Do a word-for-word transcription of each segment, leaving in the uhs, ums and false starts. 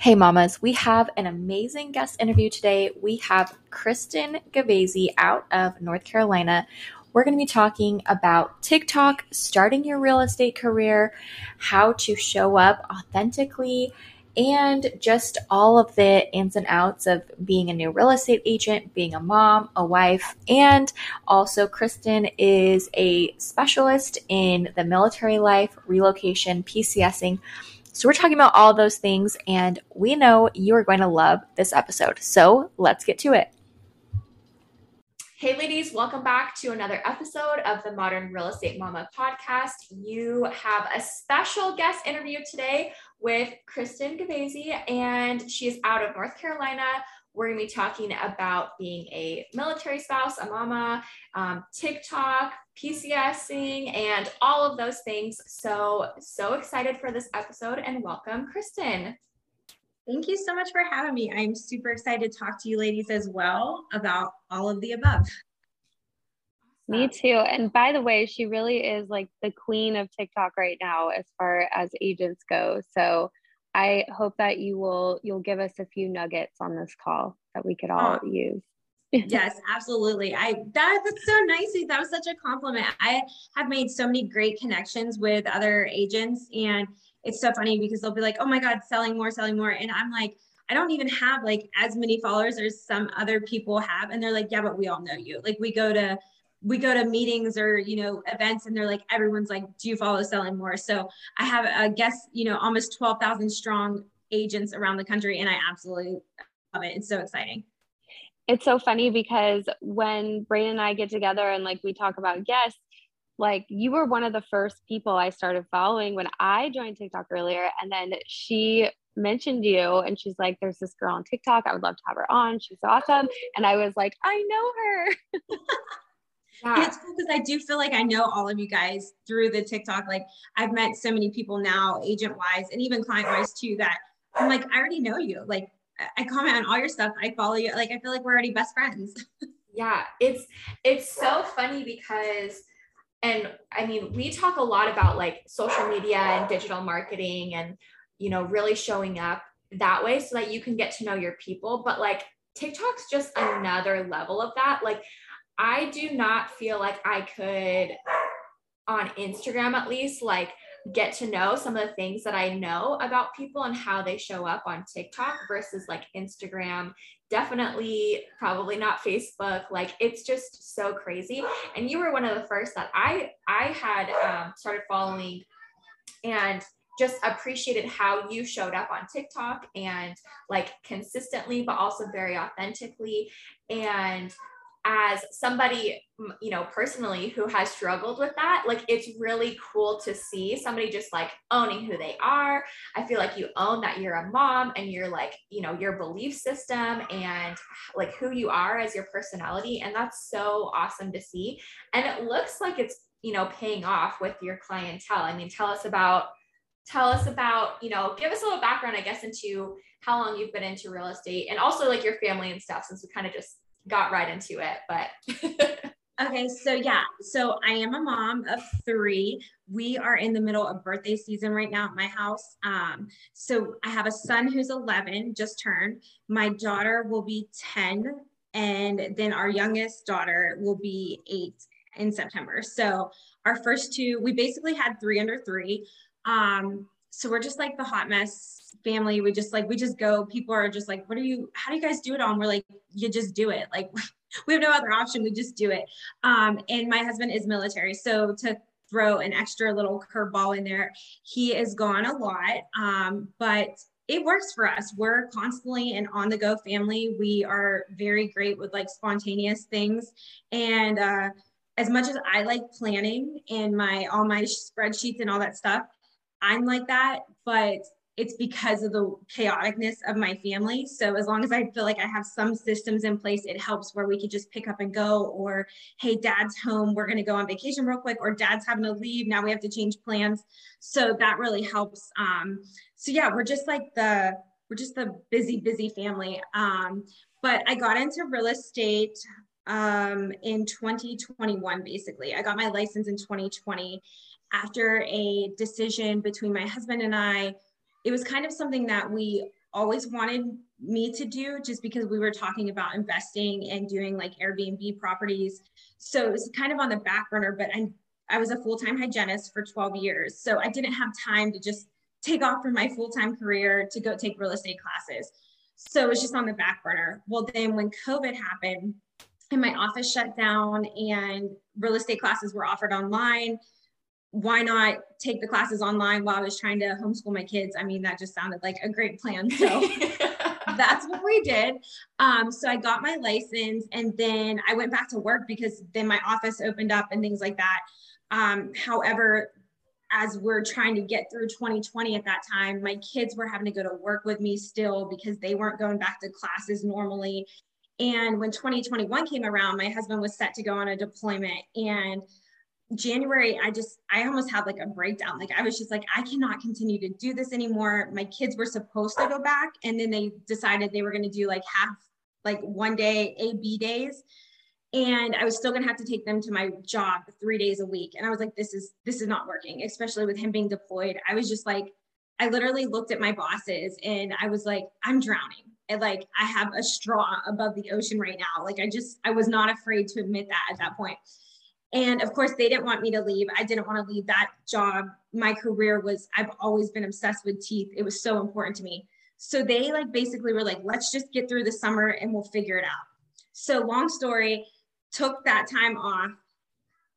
Hey mamas, we have an amazing guest interview today. We have Kristyn Gavazzi out of North Carolina. We're going to be talking about TikTok, starting your real estate career, how to show up authentically, and just all of the ins and outs of being a new real estate agent, being a mom, a wife, and also Kristyn is a specialist in the military life, relocation, PCSing. So we're talking about all those things, and we know you are going to love this episode. So let's get to it. Hey ladies, welcome back to another episode of the Modern Real Estate Mama Podcast. You have a special guest interview today with Kristyn Gavazzi, and she's out of North Carolina. We're going to be talking about being a military spouse, a mama, um, TikTok, PCSing, and all of those things. So, so excited for this episode, and welcome, Kristyn. Thank you so much for having me. I'm super excited to talk to you ladies as well about all of the above. Me too. And by the way, she really is like the queen of TikTok right now as far as agents go. So I hope that you will, you'll give us a few nuggets on this call that we could all oh, use. Yes, absolutely. I, that, that's so nice. That was such a compliment. I have made so many great connections with other agents, and it's so funny because they'll be like, oh my God, selling more, selling more. And I'm like, I don't even have like as many followers as some other people have. And they're like, yeah, but we all know you. Like we go to, we go to meetings or, you know, events, and they're like, everyone's like, do you follow Selling More? So I have, I guess, you know, almost twelve thousand strong agents around the country. And I absolutely love it. It's so exciting. It's so funny because when Brayden and I get together and like, we talk about guests, like you were one of the first people I started following when I joined TikTok earlier. And then she mentioned you and she's like, there's this girl on TikTok. I would love to have her on. She's awesome. And I was like, I know her. Yeah. It's cool because I do feel like I know all of you guys through the TikTok. Like I've met so many people now, agent wise and even client wise too, that I'm like, I already know you. Like I comment on all your stuff. I follow you. Like, I feel like we're already best friends. Yeah. It's, it's so funny because, and I mean, we talk a lot about like social media and digital marketing and, you know, really showing up that way so that you can get to know your people. But like TikTok's just another level of that. Like, I do not feel like I could, on Instagram at least, like get to know some of the things that I know about people and how they show up on TikTok versus like Instagram. Definitely, probably not Facebook. Like it's just so crazy. And you were one of the first that I I had um, started following, and just appreciated how you showed up on TikTok and like consistently, but also very authentically. And as somebody, you know, personally who has struggled with that, like it's really cool to see somebody just like owning who they are. I feel like you own that you're a mom and you're like, you know, your belief system and like who you are as your personality. And that's so awesome to see. And it looks like it's, you know, paying off with your clientele. I mean, tell us about, tell us about, you know, give us a little background, I guess, into how long you've been into real estate and also like your family and stuff, since we kind of just got right into it, but. Okay. So yeah. So I am a mom of three. We are in the middle of birthday season right now at my house. Um, so I have a son who's eleven, just turned. My daughter will be ten. And then our youngest daughter will be eight in September. So our first two, we basically had three under three. Um, So we're just like the hot mess family. We just like, we just go, people are just like, what are you, how do you guys do it all? And we're like, you just do it. Like we have no other option. We just do it. Um, and my husband is military. So to throw an extra little curveball in there, he is gone a lot. Um, but it works for us. We're constantly an on the go family. We are very great with like spontaneous things. And, uh, as much as I like planning and my, all my spreadsheets and all that stuff, I'm like that, but it's because of the chaoticness of my family. So as long as I feel like I have some systems in place, it helps where we could just pick up and go, or, hey, dad's home, we're going to go on vacation real quick, or dad's having to leave, now we have to change plans. So that really helps. Um, so yeah, we're just like the, we're just the busy, busy family. Um, but I got into real estate um, in twenty twenty-one, basically. I got my license in twenty twenty. After a decision between my husband and I. It was kind of something that we always wanted me to do, just because we were talking about investing and doing like Airbnb properties. So it was kind of on the back burner, but I, I was a full-time hygienist for twelve years. So I didn't have time to just take off from my full-time career to go take real estate classes. So it was just on the back burner. Well, then when COVID happened and my office shut down and real estate classes were offered online, why not take the classes online while I was trying to homeschool my kids? I mean, that just sounded like a great plan. So that's what we did. Um, so I got my license and then I went back to work because then my office opened up and things like that. Um, however, as we're trying to get through twenty twenty at that time, my kids were having to go to work with me still because they weren't going back to classes normally. And when twenty twenty-one came around, my husband was set to go on a deployment, and January, I just, I almost had like a breakdown. Like I was just like, I cannot continue to do this anymore. My kids were supposed to go back, and then they decided they were going to do like half, like one day, A, B days. And I was still going to have to take them to my job three days a week. And I was like, this is, this is not working, especially with him being deployed. I was just like, I literally looked at my bosses and I was like, I'm drowning. And like, I have a straw above the ocean right now. Like I just, I was not afraid to admit that at that point. And of course they didn't want me to leave. I didn't want to leave that job. My career was, I've always been obsessed with teeth. It was so important to me. So they like basically were like, let's just get through the summer and we'll figure it out. So long story, took that time off.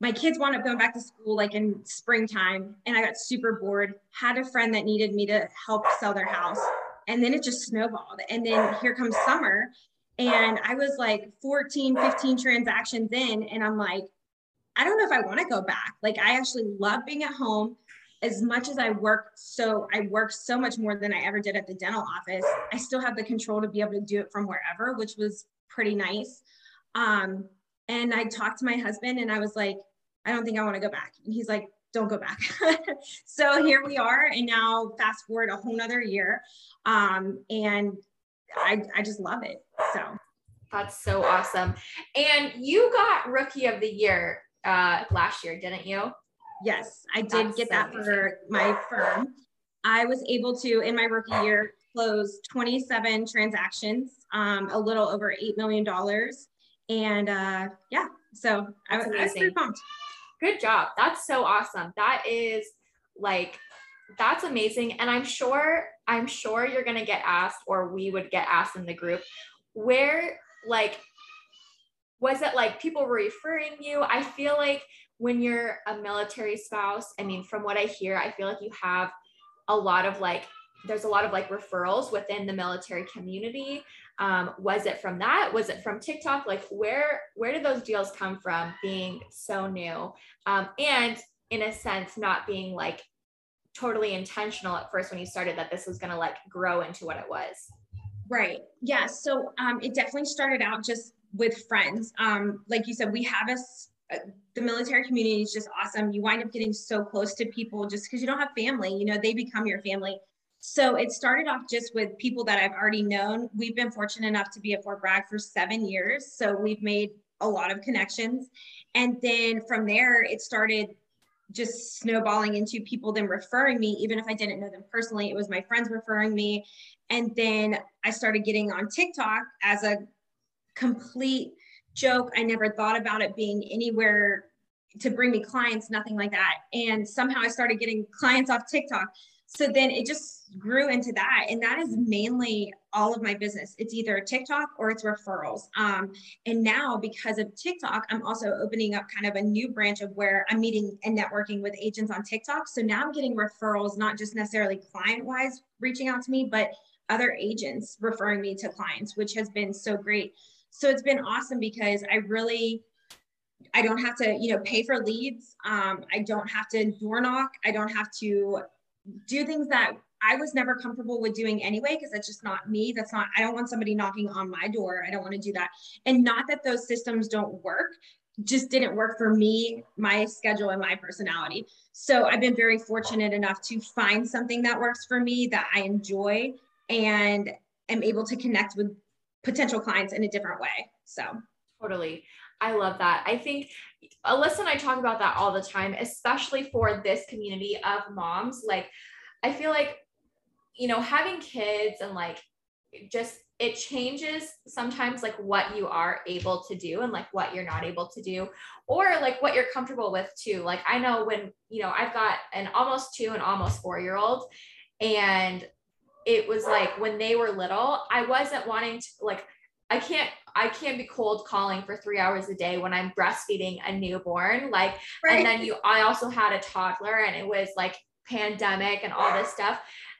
My kids wound up going back to school like in springtime, and I got super bored, had a friend that needed me to help sell their house. And then it just snowballed. And then here comes summer. And I was like fourteen, fifteen transactions in, and I'm like, I don't know if I want to go back. Like I actually love being at home as much as I work. So I work so much more than I ever did at the dental office. I still have the control to be able to do it from wherever, which was pretty nice. Um, and I talked to my husband and I was like, I don't think I want to go back. And he's like, don't go back. So here we are. And now fast forward a whole nother year. Um, and I, I just love it. So that's so awesome. And you got Rookie of the Year uh, last year, didn't you? Yes, I did that's get so that amazing. For my firm. I was able to, in my rookie year, close twenty-seven transactions, um, a little over eight million dollars. And uh, yeah, so I, I was pretty pumped. Good job. That's so awesome. That is like, that's amazing. And I'm sure, I'm sure you're going to get asked, or we would get asked in the group, where, like, was it like people were referring you? I feel like when you're a military spouse, I mean, from what I hear, I feel like you have a lot of like, there's a lot of like referrals within the military community. Um, was it from that? Was it from TikTok? Like where, where did those deals come from being so new? Um, and in a sense, not being like totally intentional at first when you started that this was going to like grow into what it was. Right. Yeah. So, um, it definitely started out just with friends. Um, like you said, we have a the military community is just awesome. You wind up getting so close to people just because you don't have family, you know, they become your family. So it started off just with people that I've already known. We've been fortunate enough to be at Fort Bragg for seven years. So we've made a lot of connections. And then from there, it started just snowballing into people then referring me, even if I didn't know them personally, it was my friends referring me. And then I started getting on TikTok as a complete joke. I never thought about it being anywhere to bring me clients, nothing like that. And somehow I started getting clients off TikTok. So then it just grew into that. And that is mainly all of my business. It's either TikTok or it's referrals. Um, and now because of TikTok, I'm also opening up kind of a new branch of where I'm meeting and networking with agents on TikTok. So now I'm getting referrals, not just necessarily client-wise reaching out to me, but other agents referring me to clients, which has been so great. So it's been awesome because I really, I don't have to, you know, pay for leads. Um, I don't have to door knock. I don't have to do things that I was never comfortable with doing anyway, because that's just not me. That's not, I don't want somebody knocking on my door. I don't want to do that. And not that those systems don't work, just didn't work for me, my schedule and my personality. So I've been very fortunate enough to find something that works for me that I enjoy and am able to connect with potential clients in a different way. So totally. I love that. I think Alyssa and I talk about that all the time, especially for this community of moms. Like, I feel like you know, having kids and like, just, it changes sometimes like what you are able to do and like what you're not able to do, or like what you're comfortable with too. Like, I know when, you know, I've got an almost two and almost four-year-old, and it was like, when they were little, I wasn't wanting to, like, I can't, I can't be cold calling for three hours a day when I'm breastfeeding a newborn. Like, right. And then you, I also had a toddler, and it was like pandemic and all this stuff.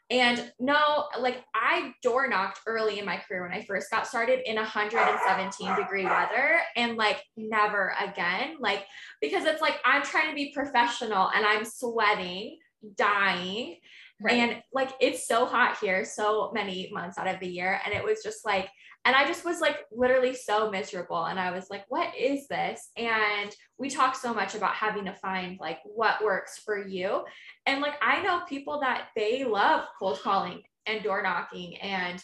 And no, like, I door knocked early in my career when I first got started in one hundred seventeen degree weather, and like, never again, like, because it's like, I'm trying to be professional and I'm sweating, dying. Right. And like, it's so hot here so many months out of the year. And it was just like, and I just was like, literally so miserable. And I was like, what is this? And we talk so much about having to find like what works for you. And like, I know people that they love cold calling and door knocking and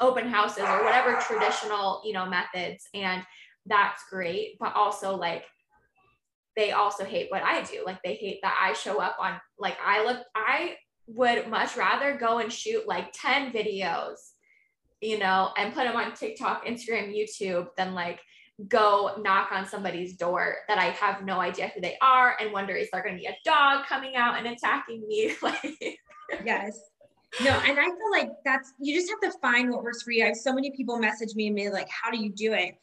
open houses or whatever traditional, you know, methods. And that's great. But also like, they also hate what I do. Like, they hate that I show up on, like, I look, I would much rather go and shoot like ten videos, you know, and put them on TikTok, Instagram, YouTube, than like go knock on somebody's door that I have no idea who they are and wonder if they're going to be a dog coming out and attacking me. Like, yes. No. And I feel like that's, you just have to find what works for you. I have so many people message me and be like, how do you do it?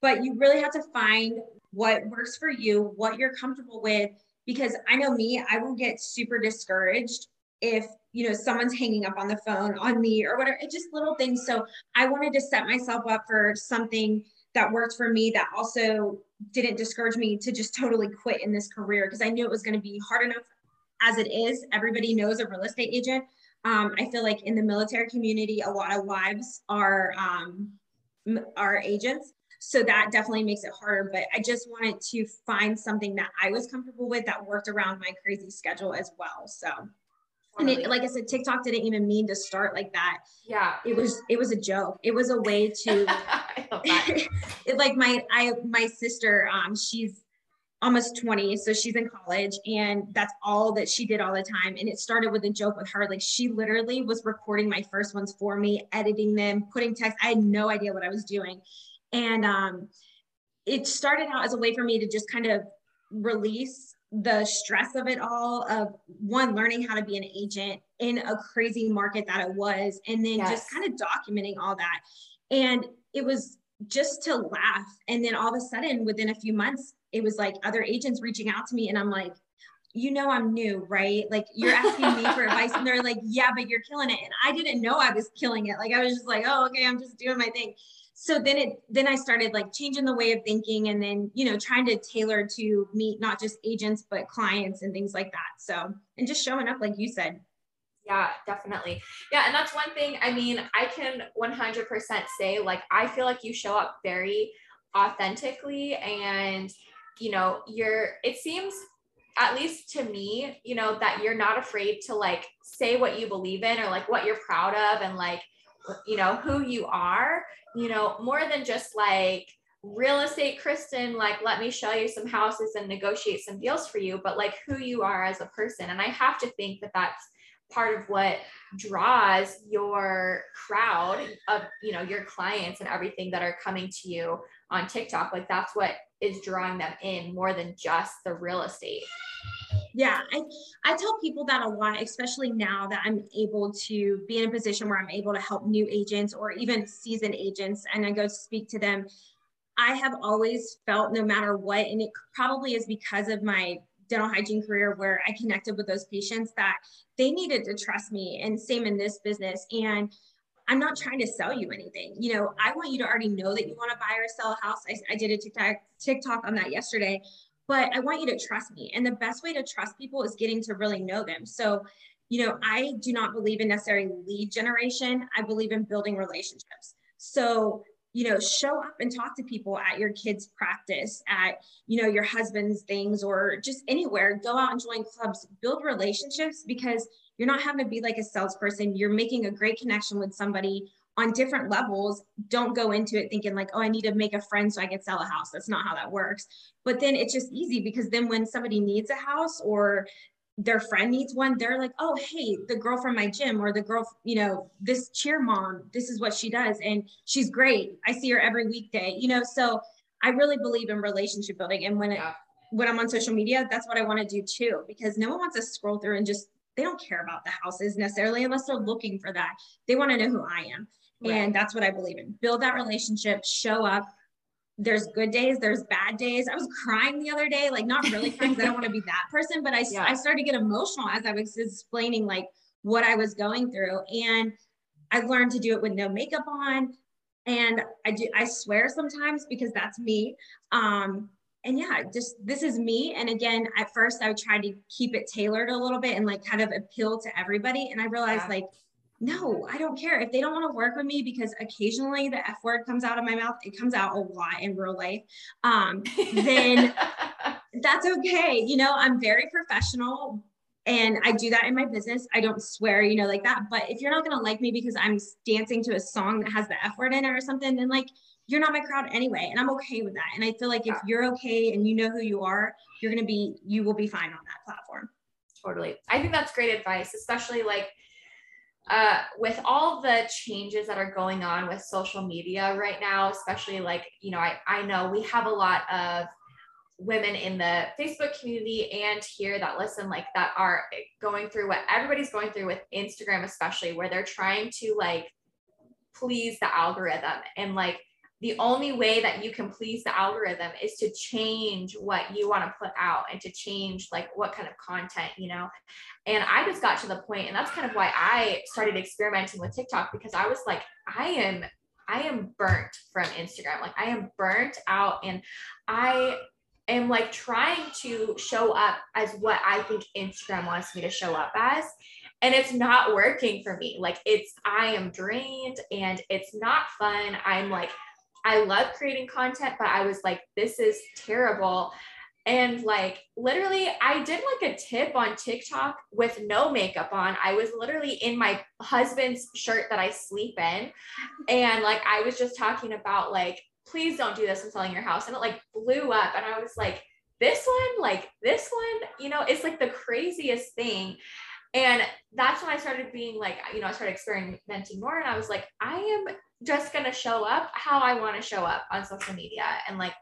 But you really have to find what works for you, what you're comfortable with, because I know me, I will get super discouraged if, you know, someone's hanging up on the phone on me or whatever. It's just little things. So I wanted to set myself up for something that worked for me that also didn't discourage me to just totally quit in this career, because I knew it was going to be hard enough as it is. Everybody knows a real estate agent. Um, I feel like in the military community, a lot of wives are, um, are agents. So that definitely makes it harder, but I just wanted to find something that I was comfortable with that worked around my crazy schedule as well. So. And it, like I said, TikTok didn't even mean to start like that. Yeah. It was, it was a joke. It was a way to, I love that. It, like my, I, my sister, um, she's almost twenty. So she's in college, and that's all that she did all the time. And it started with a joke with her. Like, she literally was recording my first ones for me, editing them, putting text. I had no idea what I was doing. And, um, it started out as a way for me to just kind of release the stress of it all, of one, learning how to be an agent in a crazy market that it was, and then yes. just kind of documenting all that. And it was just to laugh. And then all of a sudden, within a few months, it was like other agents reaching out to me, and I'm like, you know, I'm new, right? Like, you're asking me for advice, and they're like, yeah, but you're killing it. And I didn't know I was killing it. Like, I was just like, oh, okay, I'm just doing my thing. So then it, then I started like changing the way of thinking, and then, you know, trying to tailor to meet not just agents, but clients and things like that. So, and just showing up, like you said. Yeah, definitely. Yeah. And that's one thing. I mean, I can one hundred percent say, like, I feel like you show up very authentically, and, you know, you're, it seems, at least to me, you know, that you're not afraid to like say what you believe in, or like what you're proud of, and like, you know, who you are, you know, more than just like real estate Kristyn, like, let me show you some houses and negotiate some deals for you, but like who you are as a person. And I have to think that that's part of what draws your crowd of, you know, your clients and everything that are coming to you on TikTok. Like, that's what is drawing them in more than just the real estate. Yeah. I, I tell people that a lot, especially now that I'm able to be in a position where I'm able to help new agents or even seasoned agents, and I go speak to them. I have always felt, no matter what, and it probably is because of my dental hygiene career where I connected with those patients, that they needed to trust me, and same in this business. And I'm not trying to sell you anything. You know, I want you to already know that you want to buy or sell a house. I, I did a TikTok, TikTok on that yesterday. But I want you to trust me. And the best way to trust people is getting to really know them. So, you know, I do not believe in necessarily lead generation. I believe in building relationships. So, you know, show up and talk to people at your kids' practice, at, you know, your husband's things, or just anywhere. Go out and join clubs, build relationships, because you're not having to be like a salesperson. You're making a great connection with somebody on different levels. Don't go into it thinking like, oh, I need to make a friend so I can sell a house. That's not how that works. But then it's just easy, because then when somebody needs a house, or their friend needs one, they're like, oh, hey, the girl from my gym or the girl, you know, this cheer mom, this is what she does. And she's great. I see her every weekday, you know? So I really believe in relationship building. And when, yeah. it, when I'm on social media, that's what I want to do too, because no one wants to scroll through and just, they don't care about the houses necessarily, unless they're looking for that. They want to know who I am. Right. And that's what I believe in. Build that relationship, show up. There's good days, there's bad days. I was crying the other day, like not really crying because I don't want to be that person, but I, yeah. I started to get emotional as I was explaining like what I was going through. And I learned to do it with no makeup on. And I do, I swear sometimes because that's me. Um, And yeah, just, this is me. And again, at first I tried to keep it tailored a little bit and like kind of appeal to everybody. And I realized yeah. like, no, I don't care if they don't want to work with me, because occasionally the F word comes out of my mouth. It comes out a lot in real life. Um, then that's okay. You know, I'm very professional and I do that in my business. I don't swear, you know, like that, but if you're not going to like me because I'm dancing to a song that has the F word in it or something, then like, you're not my crowd anyway. And I'm okay with that. And I feel like if you're okay and you know who you are, you're going to be, you will be fine on that platform. Totally. I think that's great advice, especially like, uh, with all the changes that are going on with social media right now, especially like, you know, I, I know we have a lot of women in the Facebook community and here that listen, like that are going through what everybody's going through with Instagram, especially where they're trying to like, please the algorithm and like, the only way that you can please the algorithm is to change what you want to put out and to change like what kind of content, you know? And I just got to the point, and that's kind of why I started experimenting with TikTok, because I was like, I am, I am burnt from Instagram. Like I am burnt out and I am like trying to show up as what I think Instagram wants me to show up as. And it's not working for me. Like it's, I am drained and it's not fun. I'm like, I love creating content, but I was like, this is terrible. And like, literally I did like a tip on TikTok with no makeup on. I was literally in my husband's shirt that I sleep in. And like, I was just talking about like, please don't do this. I'm selling your house. And it like blew up. And I was like, this one, like this one, you know, it's like the craziest thing. And that's when I started being like, you know, I started experimenting more and I was like, I am just going to show up how I want to show up on social media. And like,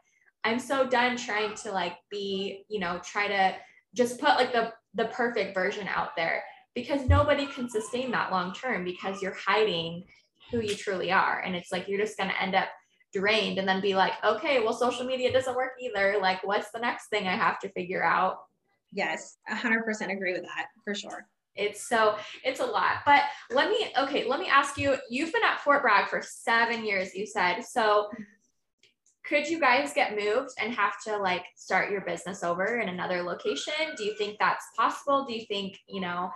I'm so done trying to like be, you know, try to just put like the, the perfect version out there, because nobody can sustain that long-term, because you're hiding who you truly are. And it's like, you're just going to end up drained and then be like, okay, well, social media doesn't work either. Like, what's the next thing I have to figure out? Yes. A hundred percent agree with that for sure. It's so, it's a lot, but let me, okay, let me ask you, you've been at Fort Bragg for seven years, you said, so could you guys get moved and have to like start your business over in another location? Do you think that's possible? Do you think, you know,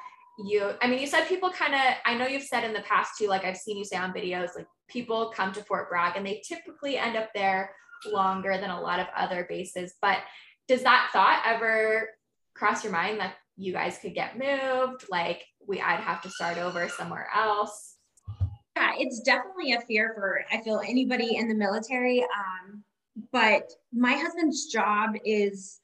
you, I mean, you said people kind of, I know you've said in the past too, like I've seen you say on videos, like people come to Fort Bragg and they typically end up there longer than a lot of other bases, but does that thought ever cross your mind that you guys could get moved, like we, I'd have to start over somewhere else? Yeah, it's definitely a fear for, I feel, anybody in the military. Um, but my husband's job is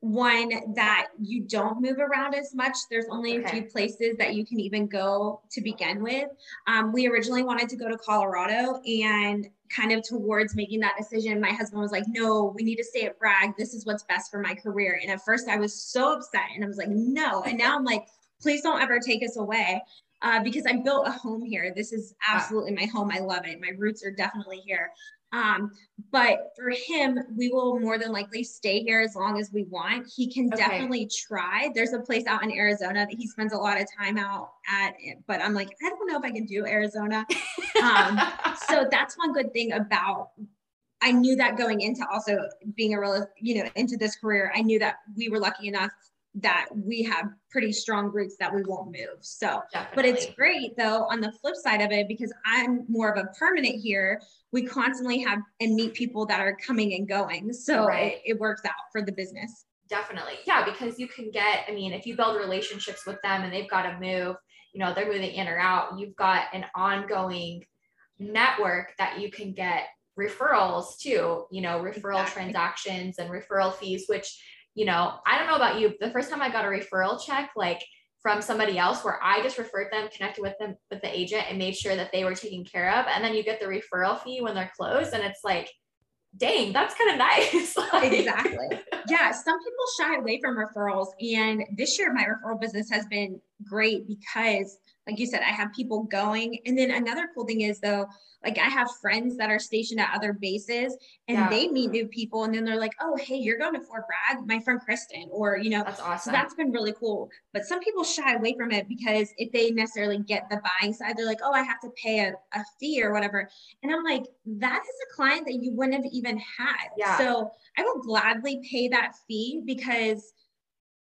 one that you don't move around as much. There's only okay. a few places that you can even go to begin with. Um, we originally wanted to go to Colorado, and kind of towards making that decision, my husband was like, no, we need to stay at Bragg. This is what's best for my career. And at first I was so upset and I was like, no. And now I'm like, please don't ever take us away. Uh, because I built a home here. This is absolutely my home. I love it. My roots are definitely here. Um, but for him, we will more than likely stay here as long as we want. He can okay. definitely try. There's a place out in Arizona that he spends a lot of time out at, but I'm like, I don't know if I can do Arizona. Um, so that's one good thing about, I knew that going into also being a real, you know, into this career, I knew that we were lucky enough that we have pretty strong roots that we won't move. So, definitely. But it's great though, on the flip side of it, because I'm more of a permanent here, we constantly have and meet people that are coming and going. So right. it, it works out for the business. Definitely. Yeah. Because you can get, I mean, if you build relationships with them and they've got to move, you know, they're moving in or out, you've got an ongoing network that you can get referrals to, you know, referral exactly. transactions and referral fees, which you know, I don't know about you, but the first time I got a referral check, like from somebody else where I just referred them, connected with them, with the agent and made sure that they were taken care of. And then you get the referral fee when they're closed. And it's like, dang, that's kind of nice. Like, exactly. Yeah. Some people shy away from referrals. And this year, my referral business has been great because, like you said, I have people going. And then another cool thing is though, like I have friends that are stationed at other bases and yeah. they meet new people. And then they're like, oh, hey, you're going to Fort Bragg, my friend Kristyn, or, you know, that's awesome. So that's been really cool. But some people shy away from it because if they necessarily get the buying side, they're like, oh, I have to pay a, a fee or whatever. And I'm like, that is a client that you wouldn't have even had. Yeah. So I will gladly pay that fee because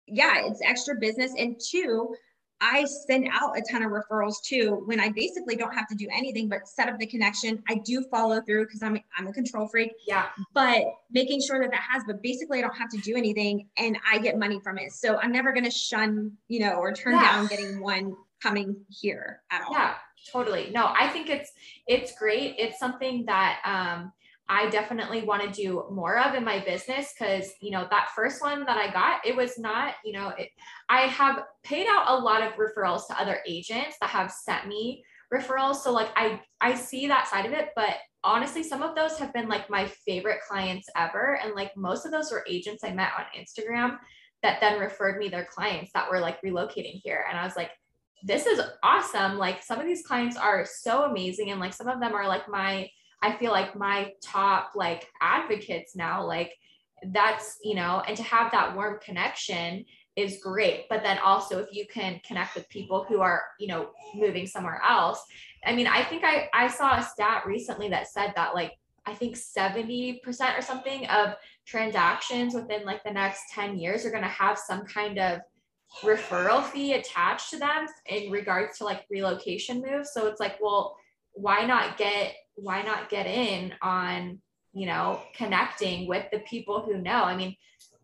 yeah, it's extra business. And two, I send out a ton of referrals too, when I basically don't have to do anything but set up the connection. I do follow through because I'm I'm a control freak. Yeah. But making sure that that has, but basically I don't have to do anything and I get money from it. So I'm never going to shun, you know, or turn yeah. down getting one coming here at all. Yeah, totally. No, I think it's, it's great. It's something that, um, I definitely want to do more of in my business. Cause you know, that first one that I got, it was not, you know, it, I have paid out a lot of referrals to other agents that have sent me referrals. So like, I, I see that side of it, but honestly, some of those have been like my favorite clients ever. And like, most of those were agents I met on Instagram that then referred me their clients that were like relocating here. And I was like, this is awesome. Like some of these clients are so amazing. And like, some of them are like my, I feel like my top like advocates now, like that's, you know, and to have that warm connection is great. But then also if you can connect with people who are, you know, moving somewhere else. I mean, I think I, I saw a stat recently that said that like, I think seventy percent or something of transactions within like the next ten years are going to have some kind of referral fee attached to them in regards to like relocation moves. So it's like, well, why not get, why not get in on, you know, connecting with the people who know? I mean,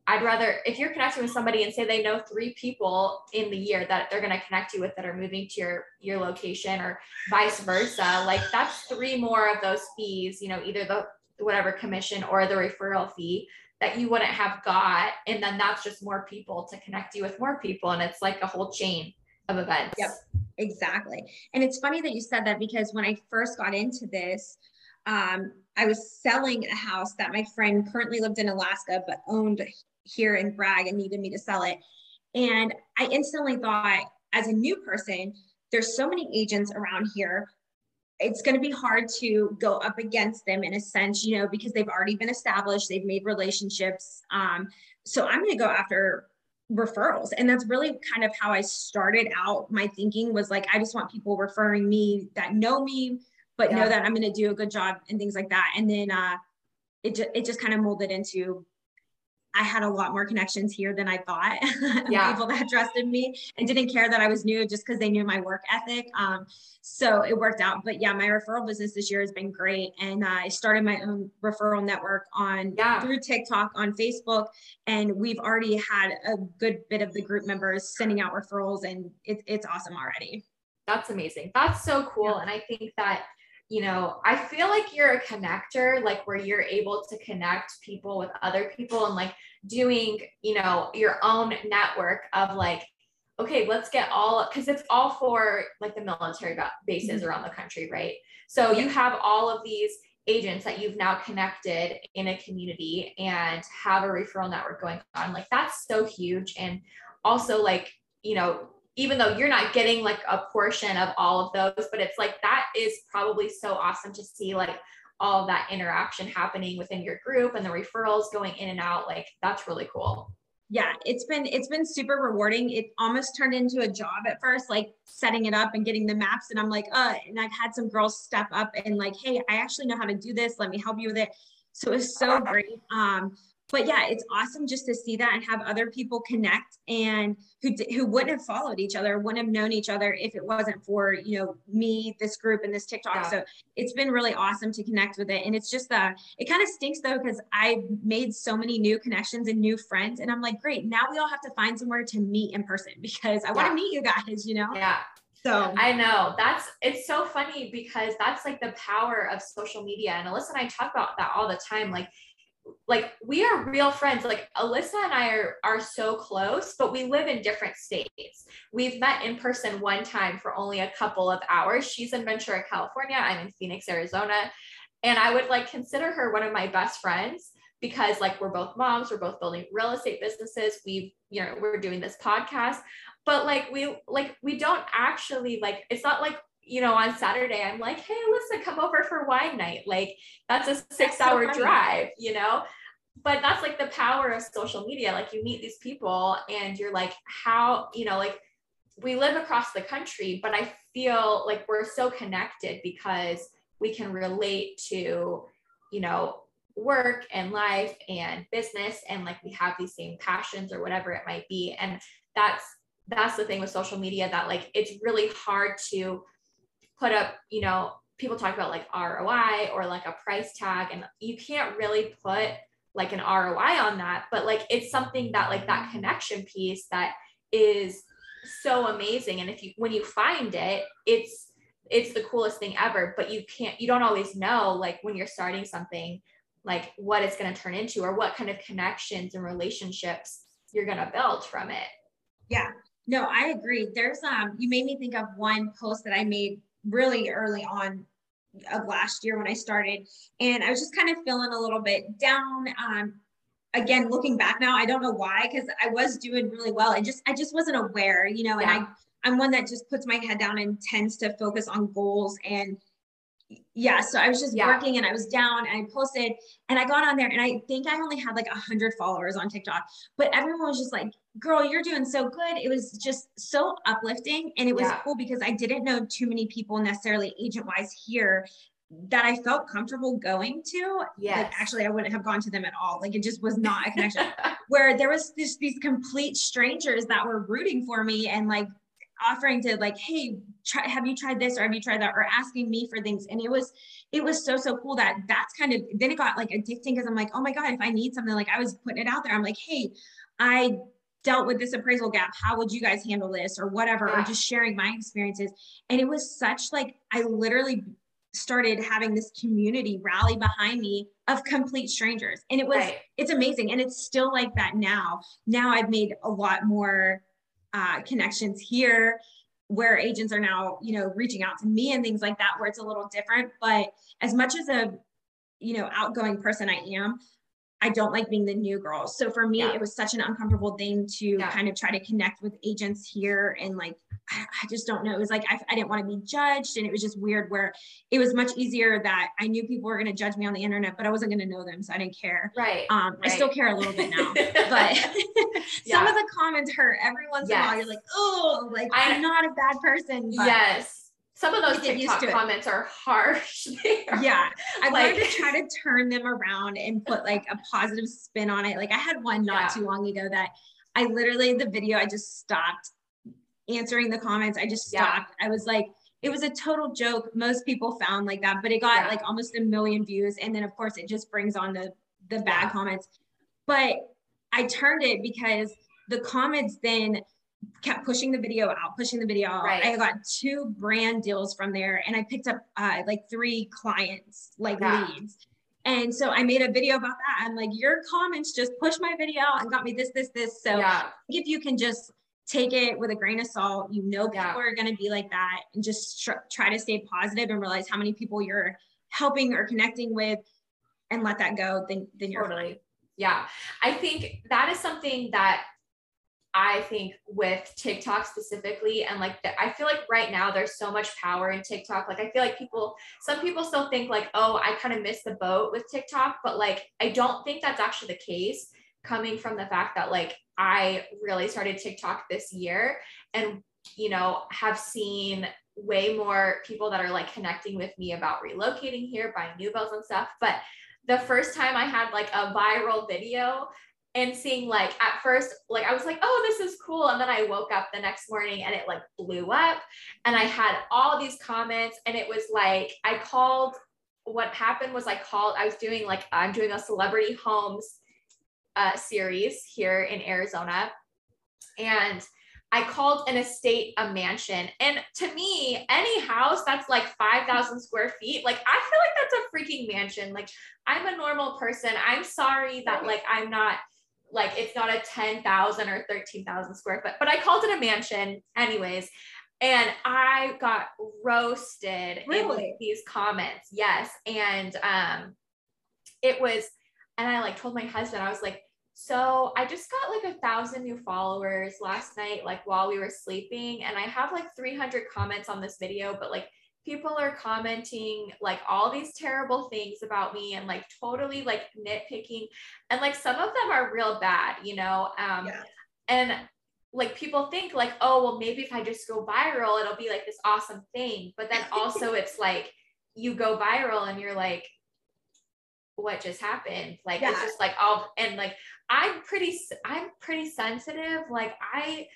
I'd rather, if you're connecting with somebody and say they know three people in the year that they're going to connect you with that are moving to your, your location or vice versa, like that's three more of those fees, you know, either the whatever commission or the referral fee that you wouldn't have got. And then that's just more people to connect you with more people. And it's like a whole chain of events. Yep. Exactly. And it's funny that you said that because when I first got into this, um, I was selling a house that my friend currently lived in Alaska, but owned here in Bragg and needed me to sell it. And I instantly thought as a new person, there's so many agents around here. It's going to be hard to go up against them in a sense, you know, because they've already been established, they've made relationships. Um, so I'm going to go after referrals. And that's really kind of how I started out. My thinking was like, I just want people referring me that know me, but yeah. know that I'm going to do a good job and things like that. And then uh, it, ju- it just kind of molded into, I had a lot more connections here than I thought. Yeah. People that trusted me and didn't care that I was new just because they knew my work ethic. Um, so it worked out. But yeah, my referral business this year has been great. And uh, I started my own referral network on yeah. through TikTok, on Facebook. And we've already had a good bit of the group members sending out referrals. And it, it's awesome already. That's amazing. That's so cool. Yeah. And I think that, you know, I feel like you're a connector, like where you're able to connect people with other people and like doing, you know, your own network of like, okay, let's get all, cause it's all for like the military bases around the country. Right. So you have all of these agents that you've now connected in a community and have a referral network going on. Like that's so huge. And also like, you know, even though you're not getting like a portion of all of those, but it's like, that is probably so awesome to see like all of that interaction happening within your group and the referrals going in and out. Like that's really cool. Yeah. It's been, it's been super rewarding. It almost turned into a job at first, like setting it up and getting the maps. And I'm like, uh, and I've had some girls step up and like, hey, I actually know how to do this. Let me help you with it. So it was so great. Um, But yeah, it's awesome just to see that and have other people connect and who who wouldn't have followed each other, wouldn't have known each other if it wasn't for, you know, me, this group and this TikTok. Yeah. So it's been really awesome to connect with it. And it's just, uh, it kind of stinks though, because I made so many new connections and new friends and I'm like, great, now we all have to find somewhere to meet in person because I yeah. want to meet you guys, you know? Yeah. So I know that's, it's so funny because that's like the power of social media. And Alyssa and I talk about that all the time. Like, like, we are real friends. Like, Alyssa and I are, are so close, but we live in different states. We've met in person one time for only a couple of hours. She's in Ventura, California. I'm in Phoenix, Arizona. And I would like consider her one of my best friends because, like, we're both moms, we're both building real estate businesses. We've, you know, we're doing this podcast, but like, we, like, we don't actually like, it's not like, you know, on Saturday, I'm like, hey, Alyssa, come over for wine night. Like, that's a six hour drive, you know, but that's like the power of social media. Like, you meet these people and you're like, how, you know, like, we live across the country, but I feel like we're so connected because we can relate to, you know, work and life and business. And like, we have these same passions or whatever it might be. And that's, that's the thing with social media, that like, it's really hard to put up, you know, people talk about like R O I or like a price tag, and you can't really put like an R O I on that, but like, it's something that like that connection piece that is so amazing. And if you, when you find it, it's, it's the coolest thing ever, but you can't, you don't always know, like when you're starting something, like what it's going to turn into or what kind of connections and relationships you're going to build from it. Yeah, no, I agree. There's, um, you made me think of one post that I made really early on of last year when I started, and I was just kind of feeling a little bit down. Um, again, looking back now, I don't know why, because I was doing really well. And just, I just wasn't aware, you know, and yeah. I, I'm one that just puts my head down and tends to focus on goals. And yeah, so I was just yeah. working, and I was down, and I posted, and I got on there, and I think I only had like a hundred followers on TikTok, but everyone was just like, girl, you're doing so good. It was just so uplifting. And it was yeah. cool because I didn't know too many people necessarily agent wise here that I felt comfortable going to. Yes. Like, actually, I wouldn't have gone to them at all. Like, it just was not a connection where there was this, these complete strangers that were rooting for me and like offering to like, hey, try, have you tried this? Or have you tried that? Or asking me for things. And it was, it was so, so cool that that's kind of, then it got like addicting. Cause I'm like, oh my God, if I need something, like I was putting it out there. I'm like, hey, I dealt with this appraisal gap. How would you guys handle this or whatever? Yeah. Or just sharing my experiences. And it was such like, I literally started having this community rally behind me of complete strangers. And it was, right. it's amazing. And it's still like that now. Now I've made a lot more Uh, connections here where agents are now, you know, reaching out to me and things like that, where it's a little different. But as much as a, you know, outgoing person I am, I don't like being the new girl. So for me, yeah. it was such an uncomfortable thing to yeah. kind of try to connect with agents here. And like, I, I just don't know. It was like, I, I didn't want to be judged. And it was just weird where it was much easier that I knew people were going to judge me on the internet, but I wasn't going to know them. So I didn't care. Right. Um, right. I still care a little bit now, but yeah. some of the comments hurt. Every once yes. in a while, you're like, oh, like I, I'm not a bad person. But yes. Some of those TikTok comments are harsh. Are, yeah. I like, wanted to try to turn them around and put like a positive spin on it. Like I had one not yeah. too long ago that I literally, the video, I just stopped answering the comments. I just stopped. Yeah. I was like, it was a total joke. Most people found like that, but it got yeah. like almost a million views. And then of course it just brings on the, the bad yeah. comments, but I turned it because the comments then kept pushing the video out, pushing the video out. Right. I got two brand deals from there, and I picked up uh, like three clients, like yeah. leads. And so I made a video about that. I'm like, your comments just pushed my video out and got me this, this, this. So yeah. if you can just take it with a grain of salt, you know, people yeah. are going to be like that, and just tr- try to stay positive and realize how many people you're helping or connecting with, and let that go. Then, then you're totally fine. Yeah. I think that is something that I think with TikTok specifically, and like, the, I feel like right now there's so much power in TikTok. Like, I feel like people, some people still think like, oh, I kind of missed the boat with TikTok, but like, I don't think that's actually the case, coming from the fact that like, I really started TikTok this year, and, you know, have seen way more people that are like connecting with me about relocating here, buying new builds and stuff. But the first time I had like a viral video, and seeing like, at first, like I was like, oh, this is cool. And then I woke up the next morning and it like blew up, and I had all these comments, and it was like, I called, what happened was I called, I was doing like, I'm doing a celebrity homes uh, series here in Arizona. And I called an estate a mansion. And to me, any house that's like five thousand square feet, like, I feel like that's a freaking mansion. Like, I'm a normal person. I'm sorry that like, I'm not like, it's not a ten thousand or thirteen thousand square foot, but I called it a mansion anyways. And I got roasted really? in these comments. Yes. And, um, it was, and I like told my husband, I was like, so I just got like a thousand new followers last night, like while we were sleeping. And I have like three hundred comments on this video, but like people are commenting like all these terrible things about me and like totally like nitpicking. And like some of them are real bad, you know? Um, yeah. And like people think like, oh, well, maybe if I just go viral, it'll be like this awesome thing. But then also it's like, you go viral and you're like, what just happened? Like, yeah. It's just like all, and like, I'm pretty, I'm pretty sensitive. Like I,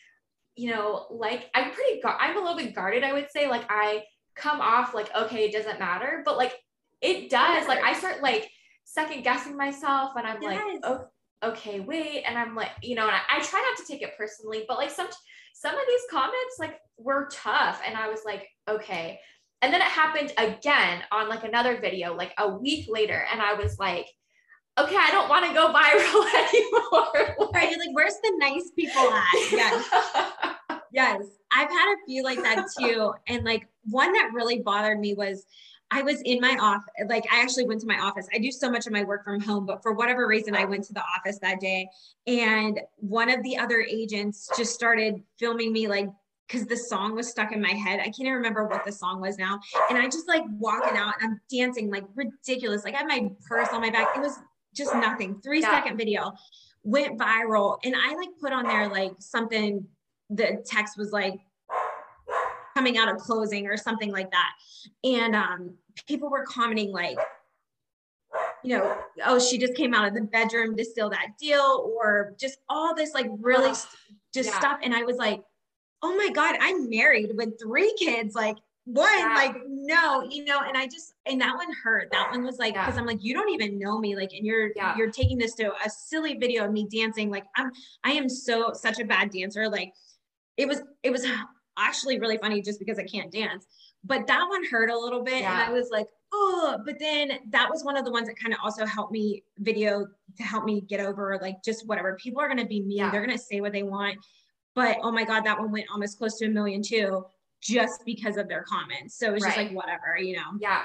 you know, like I'm pretty, I'm a little bit guarded, I would say. Like I come off like, okay, it doesn't matter, but like, it does. It like I start like second guessing myself and I'm it like, oh, okay, wait. And I'm like, you know, and I, I try not to take it personally, but like some, some of these comments like were tough. And I was like, okay. And then it happened again on like another video, like a week later. And I was like, okay, I don't want to go viral anymore. Right. You're like, where's the nice people at? Yes. Yes. I've had a few like that too. And like one that really bothered me was I was in my office. Like I actually went to my office. I do so much of my work from home, but for whatever reason, I went to the office that day. And one of the other agents just started filming me like, because the song was stuck in my head. I can't even remember what the song was now. And I just like walking out and I'm dancing like ridiculous. Like I had my purse on my back. It was just nothing. Three yeah. second video went viral. And I like put on there like something, the text was like coming out of closing or something like that. And um, people were commenting like, you know, oh, she just came out of the bedroom to steal that deal, or just all this like really just yeah. stuff. And I was like, oh my God, I'm married with three kids. Like one, yeah. like, no, you know, and I just, and that one hurt. That one was like, yeah. cause I'm like, you don't even know me. Like, and you're, yeah. you're taking this to a silly video of me dancing. Like I'm, I am so such a bad dancer. Like it was, it was actually really funny just because I can't dance, but that one hurt a little bit. Yeah. And I was like, oh, but then that was one of the ones that kind of also helped me video to help me get over, like, just whatever. People are going to be mean. Yeah. They're going to say what they want. But oh my God, that one went almost close to a million too, just because of their comments. So it's right. just like, whatever, you know? Yeah.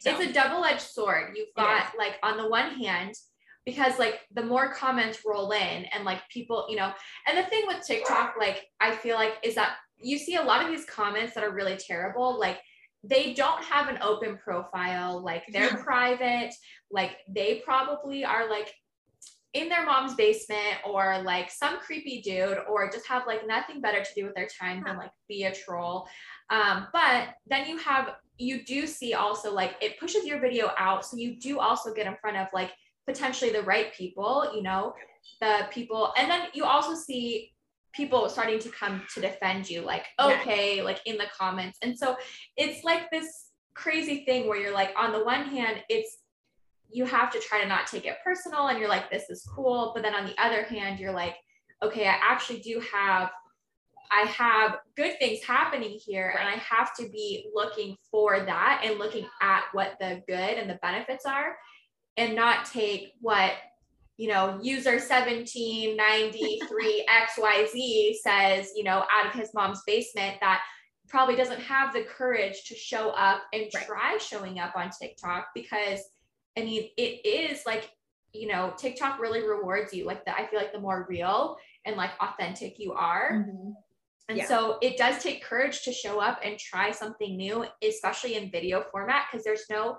So. It's a double-edged sword. You've got yeah. like, on the one hand, because like the more comments roll in and like people, you know, and the thing with TikTok, like, I feel like is that you see a lot of these comments that are really terrible. Like they don't have an open profile, like they're private, like they probably are like in their mom's basement or like some creepy dude, or just have like nothing better to do with their time than like be a troll. Um, but then you have, you do see also like it pushes your video out. So you do also get in front of like potentially the right people, you know, the people. And then you also see people starting to come to defend you, like, okay, yeah. like in the comments. And so it's like this crazy thing where you're like, on the one hand, it's, you have to try to not take it personal and you're like, this is cool. But then on the other hand, you're like, okay, I actually do have, I have good things happening here. Right. And I have to be looking for that and looking at what the good and the benefits are, and not take what, you know, user seventeen ninety-three X Y Z says, you know, out of his mom's basement that probably doesn't have the courage to show up and right. try showing up on TikTok, because I mean, it is like, you know, TikTok really rewards you. Like the, I feel like the more real and like authentic you are. Mm-hmm. And yeah. so it does take courage to show up and try something new, especially in video format, because there's no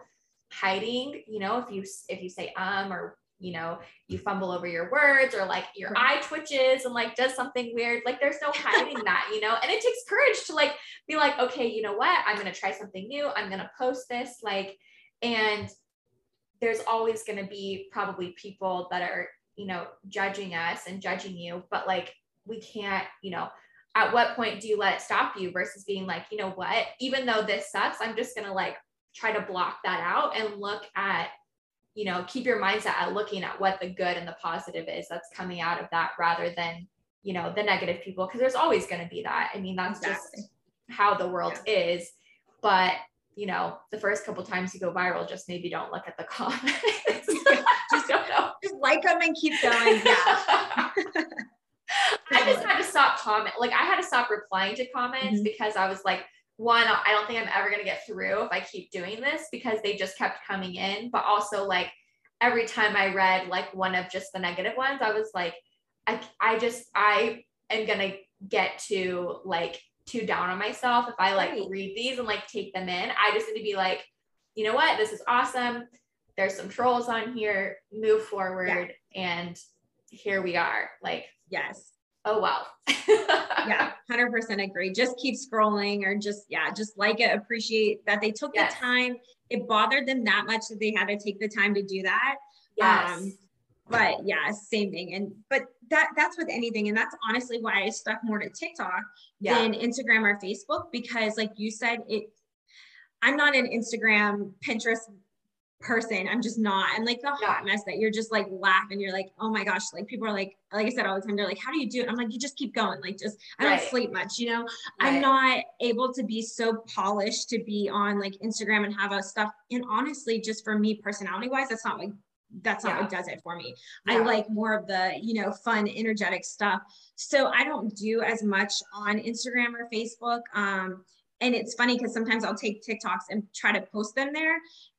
hiding, you know, if you, if you say, um, or, you know, you fumble over your words, or like your right. eye twitches and like does something weird, like there's no hiding that, you know, and it takes courage to like, be like, okay, you know what, I'm going to try something new. I'm going to post this, like, and there's always going to be probably people that are, you know, judging us and judging you, but like, we can't, you know, at what point do you let it stop you versus being like, you know what, even though this sucks, I'm just going to like try to block that out and look at, you know, keep your mindset at looking at what the good and the positive is that's coming out of that, rather than you know, the negative people, because there's always going to be that. I mean, that's exactly. just how the world yeah. is. But, you know, the first couple times you go viral, just maybe don't look at the comments. just, don't know. Just like them and keep going. Yeah. I just had to stop comment. Like I had to stop replying to comments mm-hmm. because I was like, one, I don't think I'm ever going to get through if I keep doing this, because they just kept coming in. But also, like, every time I read like one of just the negative ones, I was like, I, I just, I am going to get too like too down on myself. If I like read these and like take them in, I just need to be like, you know what, this is awesome. There's some trolls on here, move forward. Yeah. And here we are. Like, yes. Oh, wow. Yeah. one hundred percent agree. Just keep scrolling, or just, yeah, just like it, appreciate that they took yes. the time. It bothered them that much that they had to take the time to do that. Yes. Um, but yeah, same thing. And, but that that's with anything. And that's honestly why I stuck more to TikTok yeah. than Instagram or Facebook, because like you said, it, I'm not an Instagram, Pinterest person. I'm just not. I'm like the hot mess that you're just like laughing. You're like, oh my gosh. Like people are like, like I said all the time, they're like, how do you do it? I'm like, you just keep going. Like just, I don't right. sleep much, you know, right. I'm not able to be so polished to be on like Instagram and have a stuff. And honestly, just for me personality wise, that's not like, that's not yeah. what does it for me. Yeah. I like more of the, you know, fun, energetic stuff. So I don't do as much on Instagram or Facebook. Um, and it's funny because sometimes I'll take TikToks and try to post them there,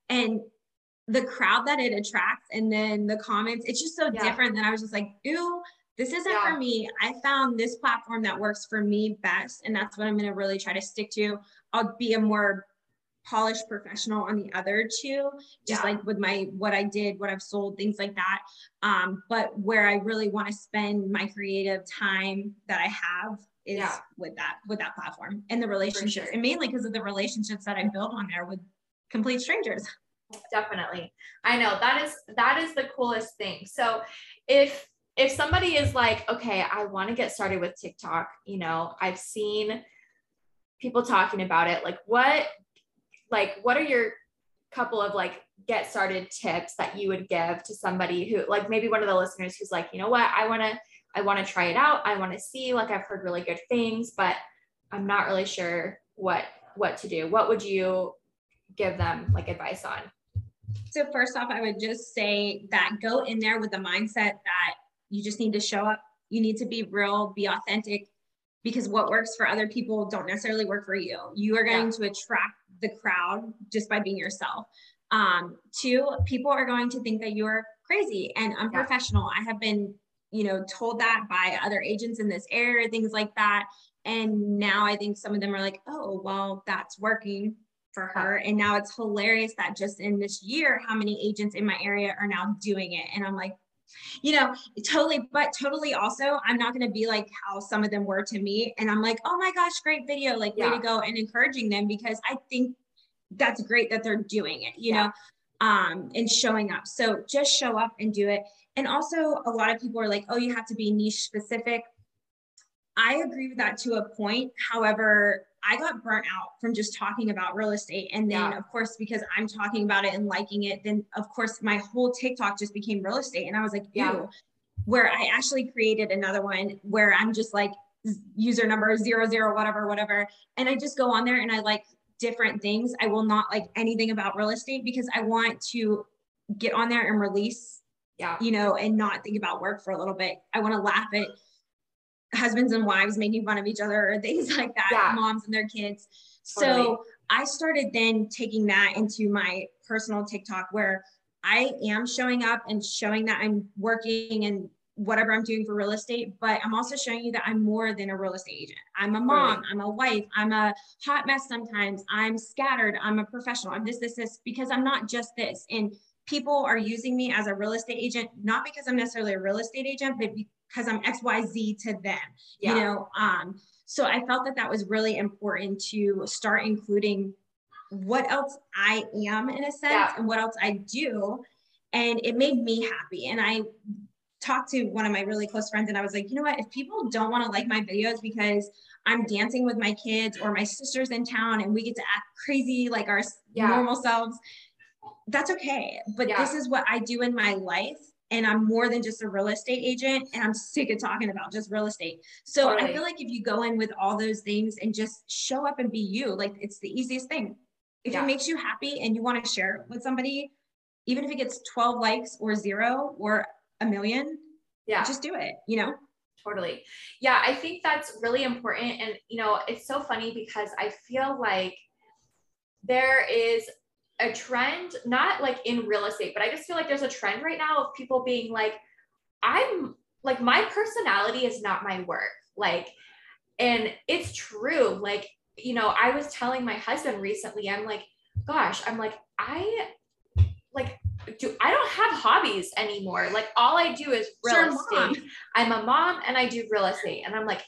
and the crowd that it attracts and then the comments, it's just so yeah. different that I was just like, ooh, this isn't yeah. for me. I found this platform that works for me best. And that's what I'm going to really try to stick to. I'll be a more polished professional on the other two, just yeah. like with my, what I did, what I've sold, things like that. Um, but where I really want to spend my creative time that I have is yeah. with that, with that platform and the relationships. Sure. And mainly because of the relationships that I build on there with complete strangers. Definitely. I know that is, that is the coolest thing. So if, if somebody is like, okay, I want to get started with TikTok, you know, I've seen people talking about it. Like what, like, what are your couple of like get started tips that you would give to somebody who like, maybe one of the listeners who's like, you know what, I want to, I want to try it out. I want to see, like, I've heard really good things, but I'm not really sure what, what to do. What would you give them like advice on? So first off, I would just say that go in there with the mindset that you just need to show up. You need to be real, be authentic, because what works for other people don't necessarily work for you. You are going yeah. to attract the crowd just by being yourself. Um, two, people are going to think that you're crazy and unprofessional. Yeah. I have been, you know, told that by other agents in this area, things like that. And now I think some of them are like, oh, well, that's working for her. And now it's hilarious that just in this year, how many agents in my area are now doing it. And I'm like, you know, totally, but totally also, I'm not going to be like how some of them were to me. And I'm like, oh my gosh, great video, like yeah. way to go, and encouraging them, because I think that's great that they're doing it, you yeah. know, um, and showing up. So just show up and do it. And also a lot of people are like, oh, you have to be niche specific. I agree with that to a point. However, I got burnt out from just talking about real estate. And then yeah. of course, because I'm talking about it and liking it, then of course my whole TikTok just became real estate. And I was like, ew, yeah. where I actually created another one where I'm just like user number zero, zero, whatever, whatever. And I just go on there and I like different things. I will not like anything about real estate, because I want to get on there and release, yeah. you know, and not think about work for a little bit. I want to laugh at husbands and wives making fun of each other or things like that, yeah. moms and their kids. Totally. So I started then taking that into my personal TikTok, where I am showing up and showing that I'm working and whatever I'm doing for real estate, but I'm also showing you that I'm more than a real estate agent. I'm a mom, right. I'm a wife, I'm a hot mess sometimes, I'm scattered, I'm a professional, I'm this, this, this, because I'm not just this. And people are using me as a real estate agent, not because I'm necessarily a real estate agent, but because because I'm X Y Z to them, yeah. you know? Um, so I felt that that was really important to start including what else I am in a sense yeah. and what else I do. And it made me happy. And I talked to one of my really close friends and I was like, you know what, if people don't want to like my videos because I'm dancing with my kids or my sister's in town and we get to act crazy like our yeah. normal selves, that's okay. But yeah. this is what I do in my life. and I'm more than just a real estate agent, and I'm sick of talking about just real estate. So totally. I feel like if you go in with all those things and just show up and be you, like it's the easiest thing. If yeah. it makes you happy and you want to share it with somebody, even if it gets twelve likes or zero or a million, yeah, just do it, you know? Totally. Yeah. I think that's really important. And, you know, it's so funny because I feel like there is a trend, not like in real estate, but I just feel like there's a trend right now of people being like, I'm like, my personality is not my work. Like, and it's true. Like, you know, I was telling my husband recently, I'm like, gosh, I'm like, I like, do I don't have hobbies anymore. Like all I do is real sure, estate. Mom. I'm a mom and I do real estate. And I'm like,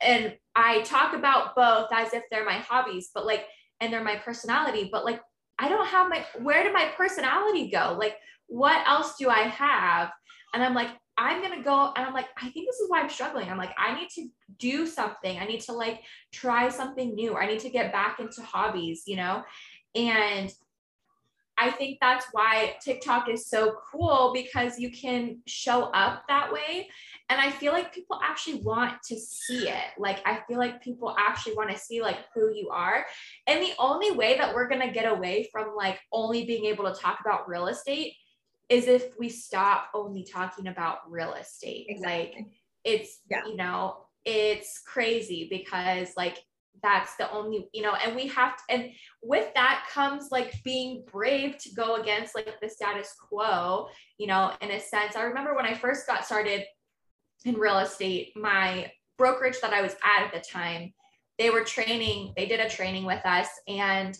and I talk about both as if they're my hobbies, but like, and they're my personality, but like, I don't have my, where did my personality go? Like, what else do I have? And I'm like, I'm going to go. And I'm like, I think this is why I'm struggling. I'm like, I need to do something. I need to like try something new. Or I need to get back into hobbies, you know? And I think that's why TikTok is so cool because you can show up that way. And I feel like people actually want to see it. Like, I feel like people actually want to see like who you are. And the only way that we're going to get away from like only being able to talk about real estate is if we stop only talking about real estate. Exactly. Like it's, yeah. you know, it's crazy because like, that's the only, you know, and we have to, and with that comes like being brave to go against like the status quo, you know, in a sense. I remember when I first got started in real estate, my brokerage that I was at at the time, they were training, they did a training with us. And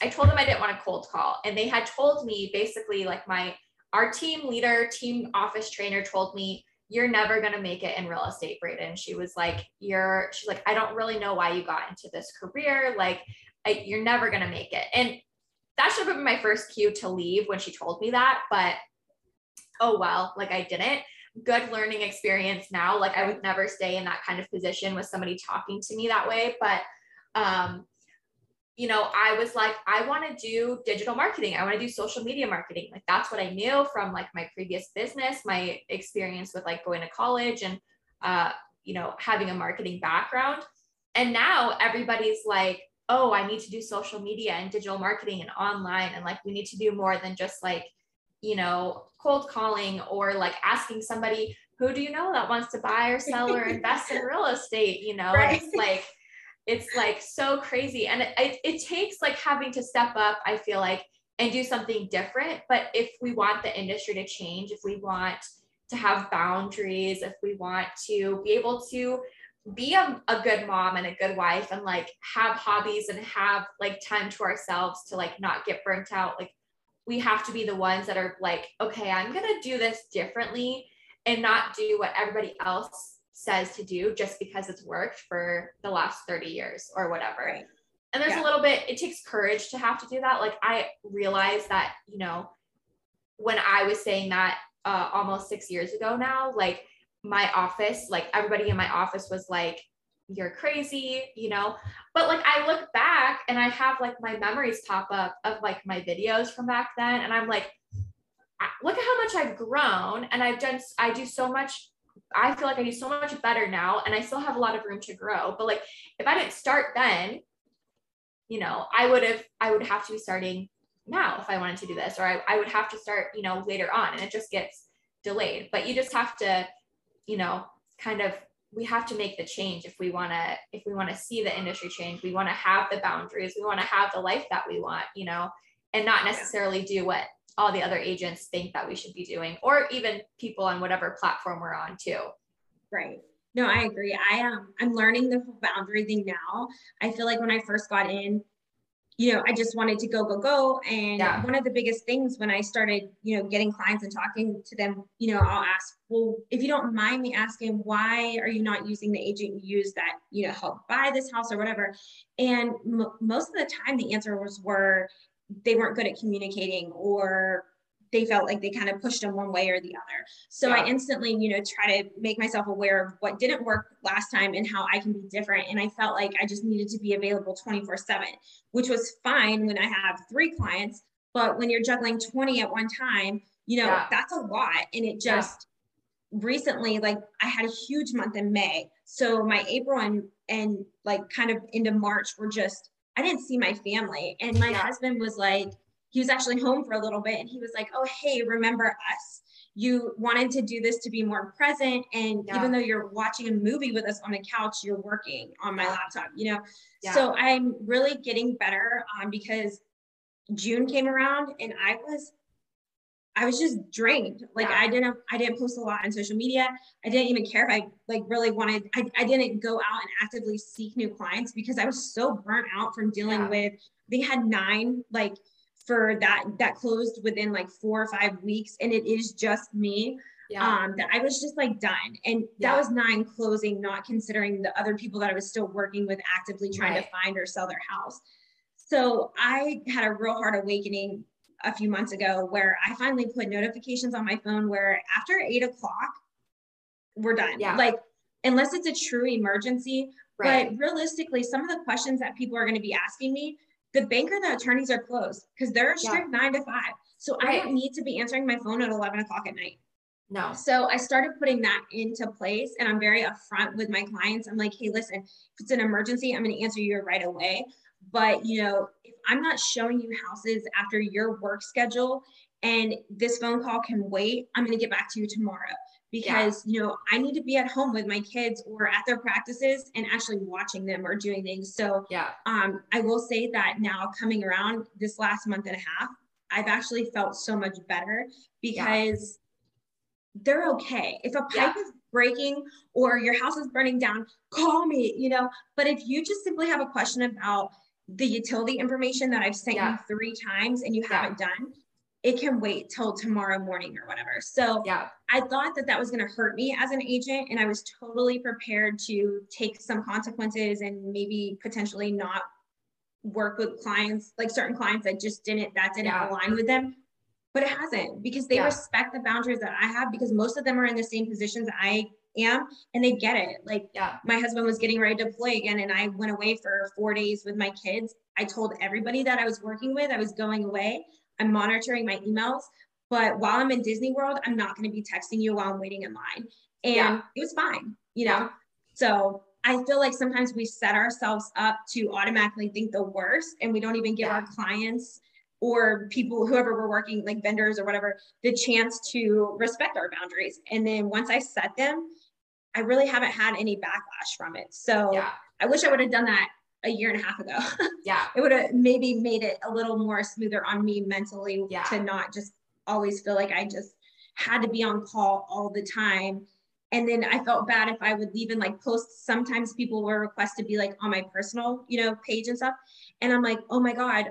I told them I didn't want a cold call. And they had told me basically like my, our team leader, team office trainer told me, you're never going to make it in real estate, Brayden. She was like, you're, she's like, I don't really know why you got into this career. Like I, you're never going to make it. And that should have been my first cue to leave when she told me that, but oh, well, like I didn't. Good learning experience now. Like I would never stay in that kind of position with somebody talking to me that way. But, um, you know, I was like, I want to do digital marketing. I want to do social media marketing. Like that's what I knew from like my previous business, my experience with like going to college and, uh, you know, having a marketing background. And now everybody's like, oh, I need to do social media and digital marketing and online. And like, we need to do more than just like, you know, cold calling or like asking somebody, who do you know that wants to buy or sell or invest in real estate? You know, right. It's like, it's like so crazy. And it, it, it takes like having to step up, I feel like, and do something different. But if we want the industry to change, if we want to have boundaries, if we want to be able to be a, a good mom and a good wife and like have hobbies and have like time to ourselves to like not get burnt out, like we have to be the ones that are like, okay, I'm going to do this differently and not do what everybody else says to do just because it's worked for the last thirty years or whatever. Right. And there's yeah. a little bit, it takes courage to have to do that. Like I realized that, you know, when I was saying that uh, almost six years ago now, like my office, like everybody in my office was like, you're crazy, you know, but like, I look back and I have like my memories pop up of like my videos from back then. And I'm like, look at how much I've grown. And I've done, I do so much I feel like I do so much better now and I still have a lot of room to grow. But like, if I didn't start then, you know, I would have, I would have to be starting now if I wanted to do this, or I, I would have to start, you know, later on, and it just gets delayed. But you just have to, you know, kind of, we have to make the change. If we want to, if we want to see the industry change, we want to have the boundaries, we want to have the life that we want, you know, and not necessarily do what all the other agents think that we should be doing, or even people on whatever platform we're on too. Right. No, I agree. I am, um, I'm learning the boundary thing now. I feel like when I first got in, you know, I just wanted to go, go, go. And yeah. one of the biggest things when I started, you know, getting clients and talking to them, you know, I'll ask, well, if you don't mind me asking, why are you not using the agent you use that, you know, helped buy this house or whatever. And m- most of the time the answers were, they weren't good at communicating, or they felt like they kind of pushed them one way or the other. So yeah. I instantly, you know, try to make myself aware of what didn't work last time and how I can be different. And I felt like I just needed to be available twenty-four seven, which was fine when I have three clients, but when you're juggling twenty at one time, you know, yeah. that's a lot. And it just yeah. recently, like I had a huge month in May. So my April and, and like kind of into March were just, I didn't see my family. And my yeah. husband was like, he was actually home for a little bit and he was like, oh, hey, remember us? You wanted to do this to be more present. And yeah. even though you're watching a movie with us on the couch, you're working on my laptop, you know? Yeah. So I'm really getting better um, because June came around and I was, I was just drained. Like yeah. I didn't, I didn't post a lot on social media. I didn't even care if I like really wanted, I, I didn't go out and actively seek new clients because I was so burnt out from dealing yeah. with, they had nine, like, for that, that closed within like four or five weeks. And it is just me yeah. um, that I was just like done. And yeah. that was nine closing, not considering the other people that I was still working with actively trying right. to find or sell their house. So I had a real hard awakening a few months ago where I finally put notifications on my phone where after eight o'clock, we're done. Yeah. Like, unless it's a true emergency, right. but realistically, some of the questions that people are going to be asking me, the banker, the attorneys are closed because they're strict yeah. nine to five. So right. I don't need to be answering my phone at eleven o'clock at night. No. So I started putting that into place and I'm very upfront with my clients. I'm like, hey, listen, if it's an emergency, I'm going to answer you right away. But you know, if I'm not showing you houses after your work schedule and this phone call can wait, I'm going to get back to you tomorrow because yeah. you know, I need to be at home with my kids or at their practices and actually watching them or doing things. So yeah. um, I will say that now coming around this last month and a half, I've actually felt so much better because yeah. they're okay. If a pipe yeah. is breaking or your house is burning down, call me, you know, but if you just simply have a question about the utility information that I've sent yeah. you three times and you yeah. haven't done, it can wait till tomorrow morning or whatever. So yeah. I thought that that was going to hurt me as an agent. And I was totally prepared to take some consequences and maybe potentially not work with clients, like certain clients that just didn't, that didn't yeah. align with them. But it hasn't because they yeah. respect the boundaries that I have because most of them are in the same positions I am and they get it. Like yeah. my husband was getting ready to deploy again and I went away for four days with my kids. I told everybody that I was working with, I was going away. I'm monitoring my emails, but while I'm in Disney World, I'm not going to be texting you while I'm waiting in line. And yeah. it was fine, you know? Yeah. So I feel like sometimes we set ourselves up to automatically think the worst and we don't even give yeah. our clients or people, whoever we're working, like vendors or whatever, the chance to respect our boundaries. And then once I set them, I really haven't had any backlash from it. So yeah. I wish I would have done that a year and a half ago. Yeah. It would have maybe made it a little more smoother on me mentally yeah. to not just always feel like I just had to be on call all the time. And then I felt bad if I would even like post, sometimes people were requested to be like on my personal, you know, page and stuff. And I'm like, oh my God,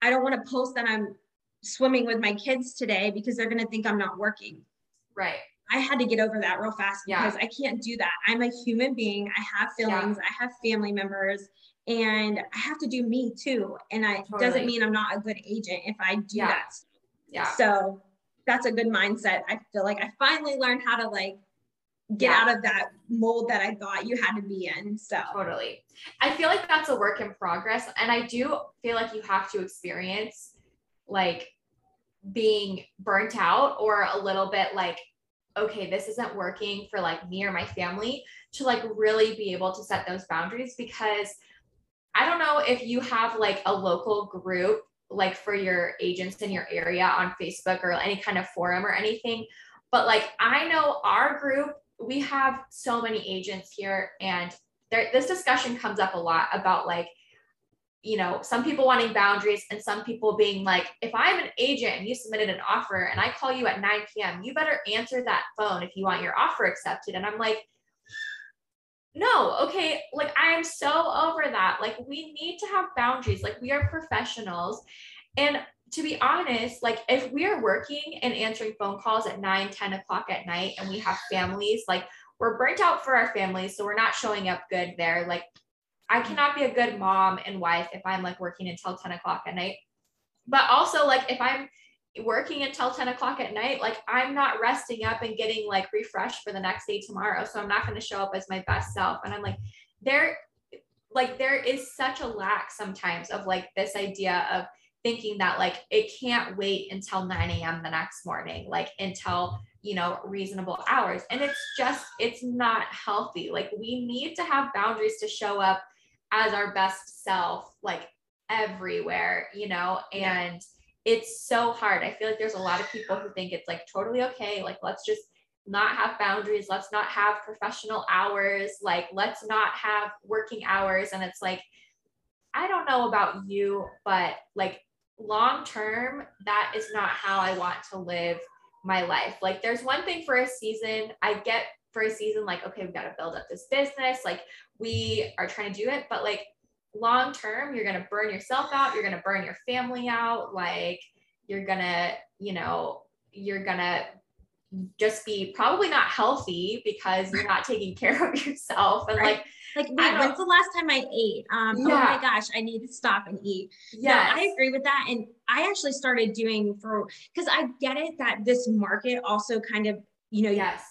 I don't want to post that I'm swimming with my kids today because they're going to think I'm not working. Right. I had to get over that real fast because yeah. I can't do that. I'm a human being. I have feelings. Yeah. I have family members and I have to do me too. And I totally. Doesn't mean I'm not a good agent if I do yeah. that. Yeah. So that's a good mindset. I feel like I finally learned how to like get yeah. out of that mold that I thought you had to be in. So totally. I feel like that's a work in progress. And I do feel like you have to experience like being burnt out or a little bit like, okay, this isn't working for like me or my family to like really be able to set those boundaries. Because I don't know if you have like a local group, like for your agents in your area on Facebook or any kind of forum or anything, but like, I know our group, we have so many agents here and there, this discussion comes up a lot about like, you know, some people wanting boundaries and some people being like, if I'm an agent and you submitted an offer and I call you at nine p.m., you better answer that phone if you want your offer accepted. And I'm like, no, okay. Like I am so over that. Like we need to have boundaries. Like we are professionals. And to be honest, like if we are working and answering phone calls at nine, ten o'clock at night and we have families, like we're burnt out for our families. So we're not showing up good there. Like I cannot be a good mom and wife if I'm like working until ten o'clock at night. But also like if I'm working until ten o'clock at night, like I'm not resting up and getting like refreshed for the next day tomorrow. So I'm not going to show up as my best self. And I'm like, there, like there is such a lack sometimes of like this idea of thinking that like, it can't wait until nine a.m. the next morning, like until, you know, reasonable hours. And it's just, it's not healthy. Like we need to have boundaries to show up as our best self, like everywhere, you know, and it's so hard. I feel like there's a lot of people who think it's like totally okay. Like, let's just not have boundaries. Let's not have professional hours. Like, let's not have working hours. And it's like, I don't know about you, but like long-term, that is not how I want to live my life. Like there's one thing for a season, I get for a season, like, okay, we've got to build up this business. Like we are trying to do it, but like long-term, you're going to burn yourself out. You're going to burn your family out. Like you're going to, you know, you're going to just be probably not healthy because you're not taking care of yourself. And right. like, like wait, when's the last time I ate? Um, yeah. Oh my gosh, I need to stop and eat. Yeah. No, I agree with that. And I actually started doing for, cause I get it that this market also kind of, you know, yes,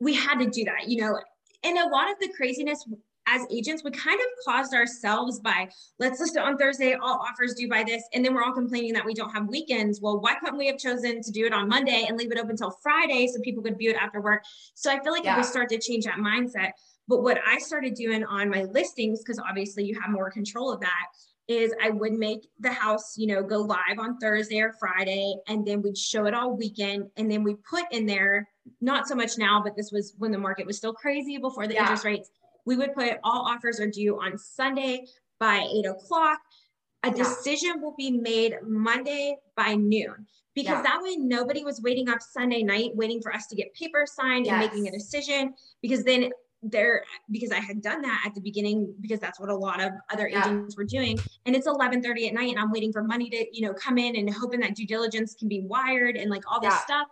we had to do that, you know, and a lot of the craziness as agents, we kind of caused ourselves by let's list it on Thursday, all offers due by this. And then we're all complaining that we don't have weekends. Well, why couldn't we have chosen to do it on Monday and leave it open until Friday so people could view it after work? So I feel like yeah. if we start to change that mindset, but what I started doing on my listings, because obviously you have more control of that, is I would make the house, you know, go live on Thursday or Friday, and then we'd show it all weekend. And then we put in there, not so much now, but this was when the market was still crazy before the yeah. interest rates. We would put all offers are due on Sunday by eight o'clock. A yeah. decision will be made Monday by noon, because yeah. that way nobody was waiting up Sunday night, waiting for us to get paper signed yes. and making a decision, because then there, because I had done that at the beginning, because that's what a lot of other yeah. agents were doing. And it's eleven thirty at night and I'm waiting for money to, you know, come in and hoping that due diligence can be wired and like all this yeah. stuff.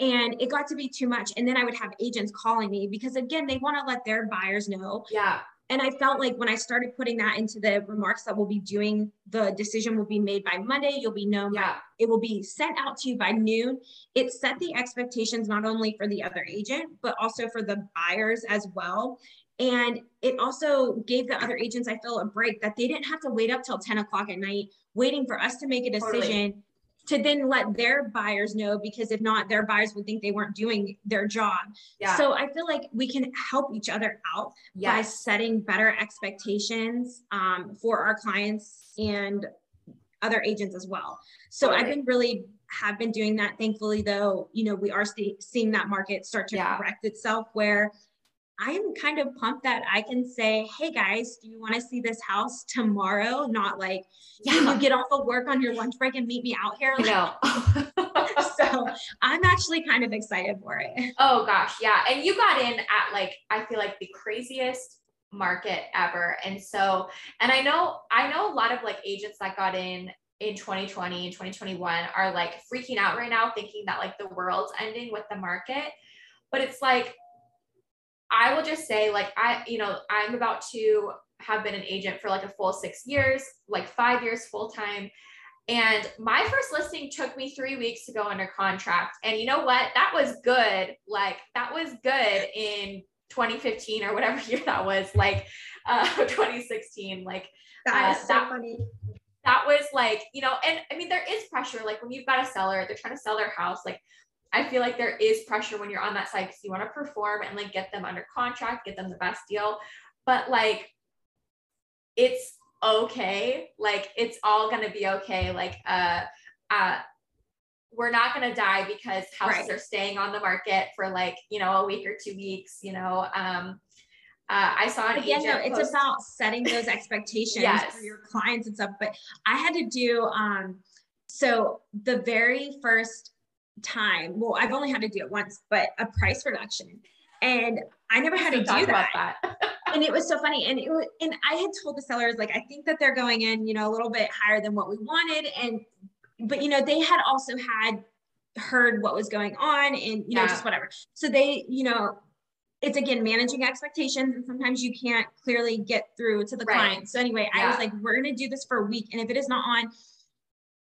And it got to be too much. And then I would have agents calling me because again, they want to let their buyers know. Yeah. And I felt like when I started putting that into the remarks that we'll be doing, the decision will be made by Monday. You'll be known. Yeah. By, it will be sent out to you by noon. It set the expectations, not only for the other agent, but also for the buyers as well. And it also gave the other agents, I feel, a break that they didn't have to wait up till ten o'clock at night, waiting for us to make a decision. Totally. To then let their buyers know, because if not, their buyers would think they weren't doing their job. Yeah. So I feel like we can help each other out yes. by setting better expectations um, for our clients and other agents as well. So totally. I've been really, have been doing that. Thankfully though, you know, we are st- seeing that market start to yeah. correct itself, where I'm kind of pumped that I can say, hey guys, do you want to see this house tomorrow? Not like, yeah, you get off of work on your lunch break and meet me out here. Like, no. So I'm actually kind of excited for it. Oh gosh. Yeah. And you got in at like, I feel like the craziest market ever. And so, and I know, I know a lot of like agents that got in in twenty twenty and twenty twenty-one are like freaking out right now, thinking that like the world's ending with the market, but it's like, I will just say like, I, you know, I'm about to have been an agent for like a full six years, like five years full-time. And my first listing took me three weeks to go under contract. And you know what? That was good. Like that was good in twenty fifteen or whatever year that was, like uh, twenty sixteen. Like that is uh, so that, funny. That was like, you know, and I mean, there is pressure. Like when you've got a seller, they're trying to sell their house. Like I feel like there is pressure when you're on that side because you want to perform and like get them under contract, get them the best deal. But like, it's okay. Like it's all going to be okay. Like, uh, uh, we're not going to die because houses right. are staying on the market for like, you know, a week or two weeks, you know, um, Uh, I saw an Again, agent. No, it's post- about setting those expectations yes. for your clients and stuff. But I had to do, um, so the very first time, well, I've only had to do it once, but a price reduction. And I never had to do that. that. And it was so funny. And it was, and I had told the sellers, like, I think that they're going in, you know, a little bit higher than what we wanted. And, but you know, they had also had heard what was going on and, you know, yeah. just whatever. So they, you know, it's again, managing expectations. And sometimes you can't clearly get through to the right. client. So anyway, yeah. I was like, we're going to do this for a week. And if it is not on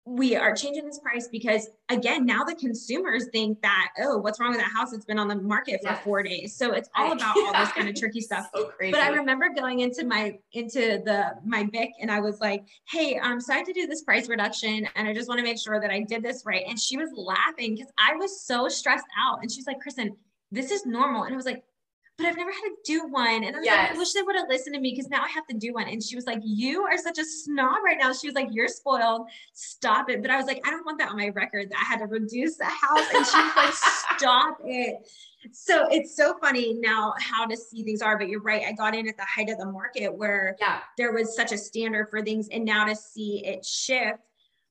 we are changing this price because, again, now the consumers think that, oh, what's wrong with that house? It's been on the market for yes. four days. So it's all about all this kind of tricky stuff. So crazy. But I remember going into my, into the, my V I C, and I was like, hey, um, so I had to do this price reduction, and I just want to make sure that I did this right. And she was laughing because I was so stressed out. And she's like, Kristyn, this is normal. And I was like, but I've never had to do one. And I was yes. like, I wish they would have listened to me because now I have to do one. And she was like, you are such a snob right now. She was like, you're spoiled. Stop it. But I was like, I don't want that on my record that I had to reduce the house. And she was like, stop it. So it's so funny now how to see things are, but you're right. I got in at the height of the market where yeah. there was such a standard for things. And now to see it shift,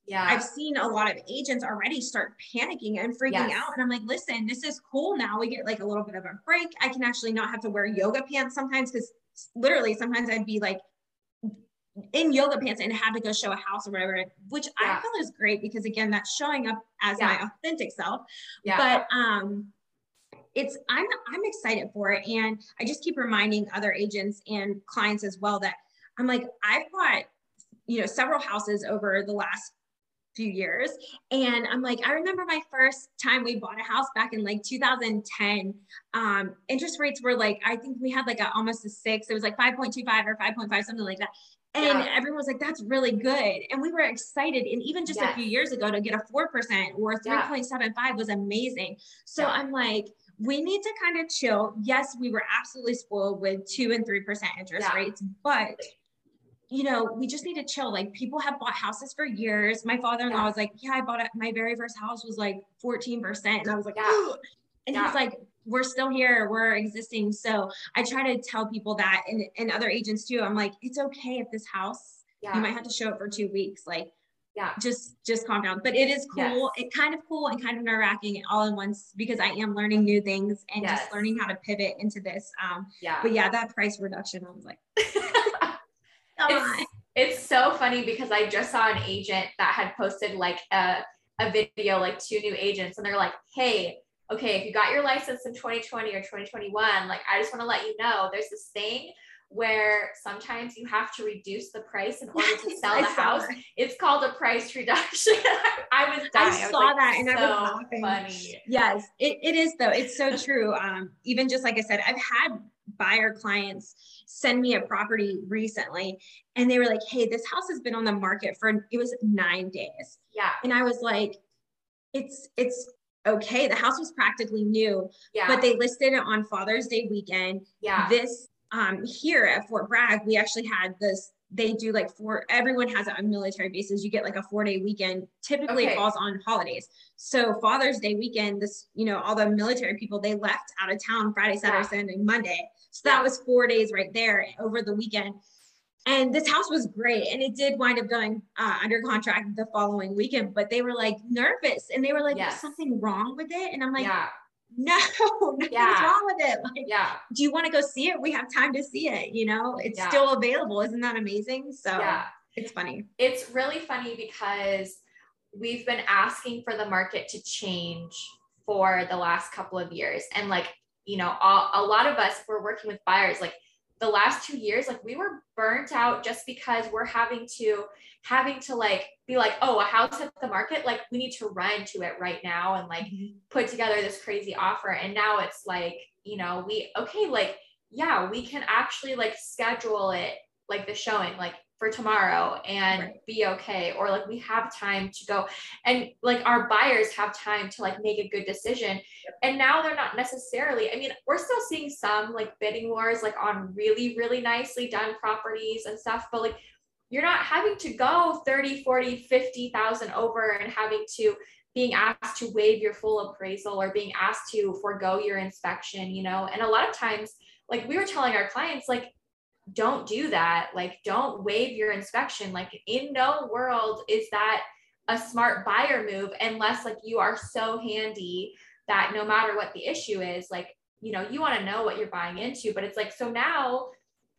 yeah, I've seen a lot of agents already start panicking and freaking yes. out. And I'm like, listen, this is cool. Now we get like a little bit of a break. I can actually not have to wear yoga pants sometimes, because literally sometimes I'd be like in yoga pants and had to go show a house or whatever, which yeah. I feel is great because, again, that's showing up as yeah. my authentic self. Yeah. But, um, it's, I'm, I'm excited for it. And I just keep reminding other agents and clients as well that I'm like, I've bought, you know, several houses over the last few years. And I'm like, I remember my first time we bought a house back in like two thousand ten, um, interest rates were like, I think we had like a, almost a six, it was like five point two five or five point five, something like that. And yeah. everyone was like, that's really good. And we were excited. And even just yes. a few years ago to get a four percent or three point seven five yeah. was amazing. So yeah. I'm like, we need to kind of chill. Yes, we were absolutely spoiled with two and three percent interest yeah. rates, but you know, we just need to chill. Like, people have bought houses for years. My father-in-law yeah. was like, yeah, I bought it. My very first house was like fourteen percent. And I was like, yeah. oh. And yeah. he's like, we're still here. We're existing. So I try to tell people that, and, and other agents too. I'm like, it's okay if this house, yeah. you might have to show it for two weeks. Like, yeah, just, just calm down. But it is cool. Yes. It kind of cool and kind of nerve wracking all in once, because I am learning new things and yes. just learning how to pivot into this. Um, yeah. But yeah, that price reduction, I was like, It's, it's so funny because I just saw an agent that had posted like a, a video, like two new agents, and they're like, hey, okay, if you got your license in twenty twenty or twenty twenty-one, like, I just want to let you know there's this thing where sometimes you have to reduce the price in order to sell the house. That. It's called a price reduction. I was dying. I, I was saw like, that and so I was laughing. Funny. Yes, it, it is though. It's so true. Um, even just like I said, I've had buyer clients send me a property recently, and they were like, hey, this house has been on the market for, it was nine days. Yeah. And I was like, it's, it's okay. The house was practically new, yeah. but they listed it on Father's Day weekend. Yeah. This, um, here at Fort Bragg, we actually had this, they do like four, everyone has it on military bases. You get like a four day weekend. Typically okay. it falls on holidays. So Father's Day weekend, this, you know, all the military people, they left out of town Friday, Saturday, yeah. Sunday, Monday. So yeah. that was four days right there over the weekend. And this house was great. And it did wind up going uh, under contract the following weekend, but they were like nervous, and they were like, yes. there's something wrong with it. And I'm like, yeah. no, nothing's yeah. wrong with it. Like, yeah. do you want to go see it? We have time to see it. You know, it's yeah. still available. Isn't that amazing? So yeah. it's funny. It's really funny because we've been asking for the market to change for the last couple of years. And like, you know, all, a lot of us, if we're working with buyers, like the last two years, like we were burnt out just because we're having to, having to like, be like, oh, a house at the market, like we need to run to it right now and like put together this crazy offer. And now it's like, you know, we, okay, like, yeah, we can actually like schedule it, like the showing, like for tomorrow and right. be okay. Or like we have time to go, and like our buyers have time to like make a good decision. And now they're not necessarily, I mean, we're still seeing some like bidding wars, like on really, really nicely done properties and stuff, but like you're not having to go thirty, forty, fifty thousand over and having to being asked to waive your full appraisal or being asked to forego your inspection, you know? And a lot of times, like we were telling our clients, like, don't do that. Like, don't waive your inspection. Like, in no world is that a smart buyer move, unless like you are so handy that no matter what the issue is, like, you know, you want to know what you're buying into. But it's like, so now,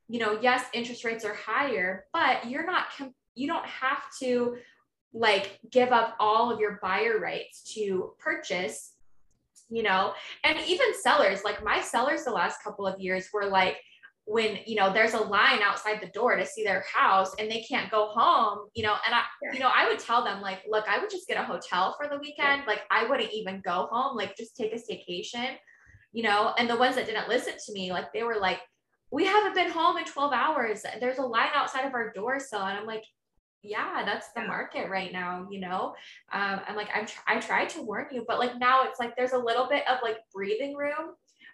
you know, yes, interest rates are higher, but you're not, you don't have to like give up all of your buyer rights to purchase, you know. And even sellers, like my sellers the last couple of years were like, when, you know, there's a line outside the door to see their house and they can't go home, you know, and I, you know, I would tell them like, look, I would just get a hotel for the weekend. Like I wouldn't even go home, like just take a staycation, you know, and the ones that didn't listen to me, like they were like, we haven't been home in twelve hours. There's a line outside of our door. So, and I'm like, yeah, that's the market right now. You know, um, I'm like, I'm, tr- I tried to warn you, but like now it's like, there's a little bit of like breathing room.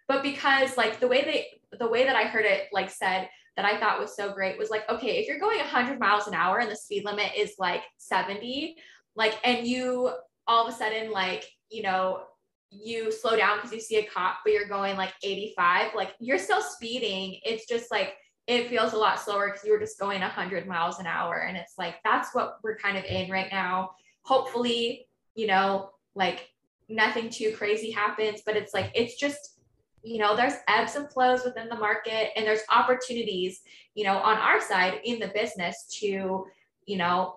But because like the way they, the way that I heard it, like said that I thought was so great was like, okay, if you're going a hundred miles an hour and the speed limit is like seventy, like, and you all of a sudden, like, you know, you slow down because you see a cop, but you're going like eighty-five, like you're still speeding. It's just like, it feels a lot slower because you were just going a hundred miles an hour. And it's like, that's what we're kind of in right now. Hopefully, you know, like nothing too crazy happens, but it's like, it's just, you know, there's ebbs and flows within the market and there's opportunities, you know, on our side in the business to, you know,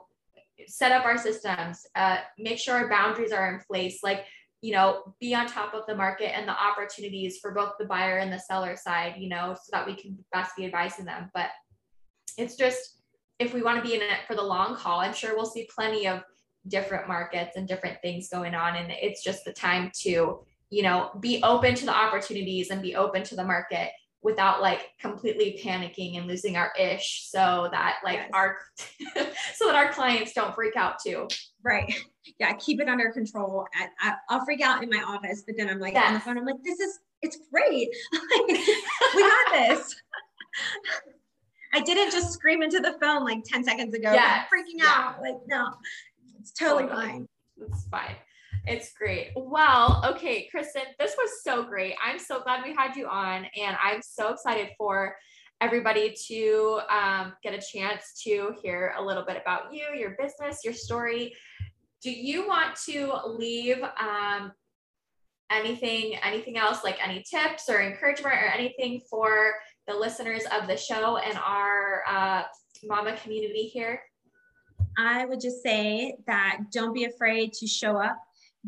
set up our systems, uh, make sure our boundaries are in place, like, you know, be on top of the market and the opportunities for both the buyer and the seller side, you know, so that we can best be advising them. But it's just, if we want to be in it for the long haul, I'm sure we'll see plenty of different markets and different things going on. And it's just the time to, you know, be open to the opportunities and be open to the market without like completely panicking and losing our ish so that like yes. our, so that our clients don't freak out too. Right. Yeah. Keep it under control. I, I, I'll freak out in my office, but then I'm like yes. on the phone, I'm like, this is, it's great. Like, we got this. I didn't just scream into the phone like ten seconds ago, yes. like, freaking yeah. out. Like, no, it's totally, totally. fine. It's fine. It's great. Well, okay, Kristyn, this was so great. I'm so glad we had you on and I'm so excited for everybody to um, get a chance to hear a little bit about you, your business, your story. Do you want to leave um, anything, anything else, like any tips or encouragement or anything for the listeners of the show and our uh, mama community here? I would just say that don't be afraid to show up.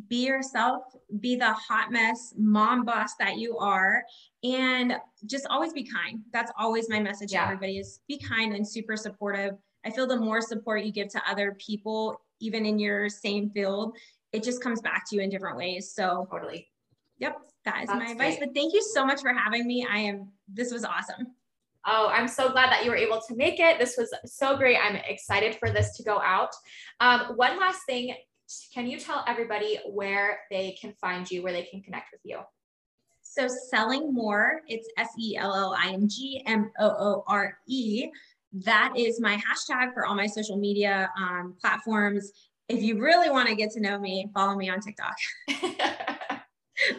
Be yourself, be the hot mess mom boss that you are, and just always be kind. That's always my message yeah. to everybody is be kind and super supportive. I feel the more support you give to other people, even in your same field, it just comes back to you in different ways. So totally. Yep. That is That's my advice, great. But thank you so much for having me. I am, this was awesome. Oh, I'm so glad that you were able to make it. This was so great. I'm excited for this to go out. Um, one last thing. Can you tell everybody where they can find you, where they can connect with you? So Selling More, it's S E L L I N G M O O R E. That is my hashtag for all my social media um, platforms. If you really want to get to know me, follow me on TikTok.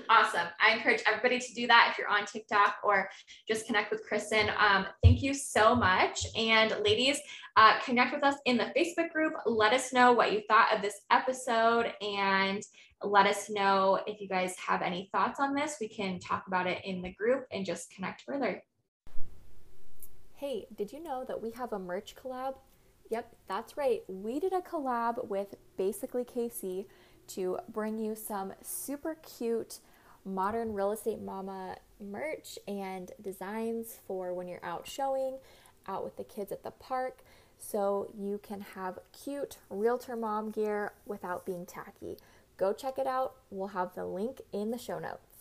Awesome. I encourage everybody to do that if you're on TikTok or just connect with Kristyn. Um, thank you so much. And ladies, uh, connect with us in the Facebook group. Let us know what you thought of this episode and let us know if you guys have any thoughts on this. We can talk about it in the group and just connect further. Hey, did you know that we have a merch collab? Yep, that's right. We did a collab with Basically Kasie to bring you some super cute Modern Real Estate Mama merch and designs for when you're out showing, out with the kids at the park, so you can have cute realtor mom gear without being tacky. Go check it out. We'll have the link in the show notes.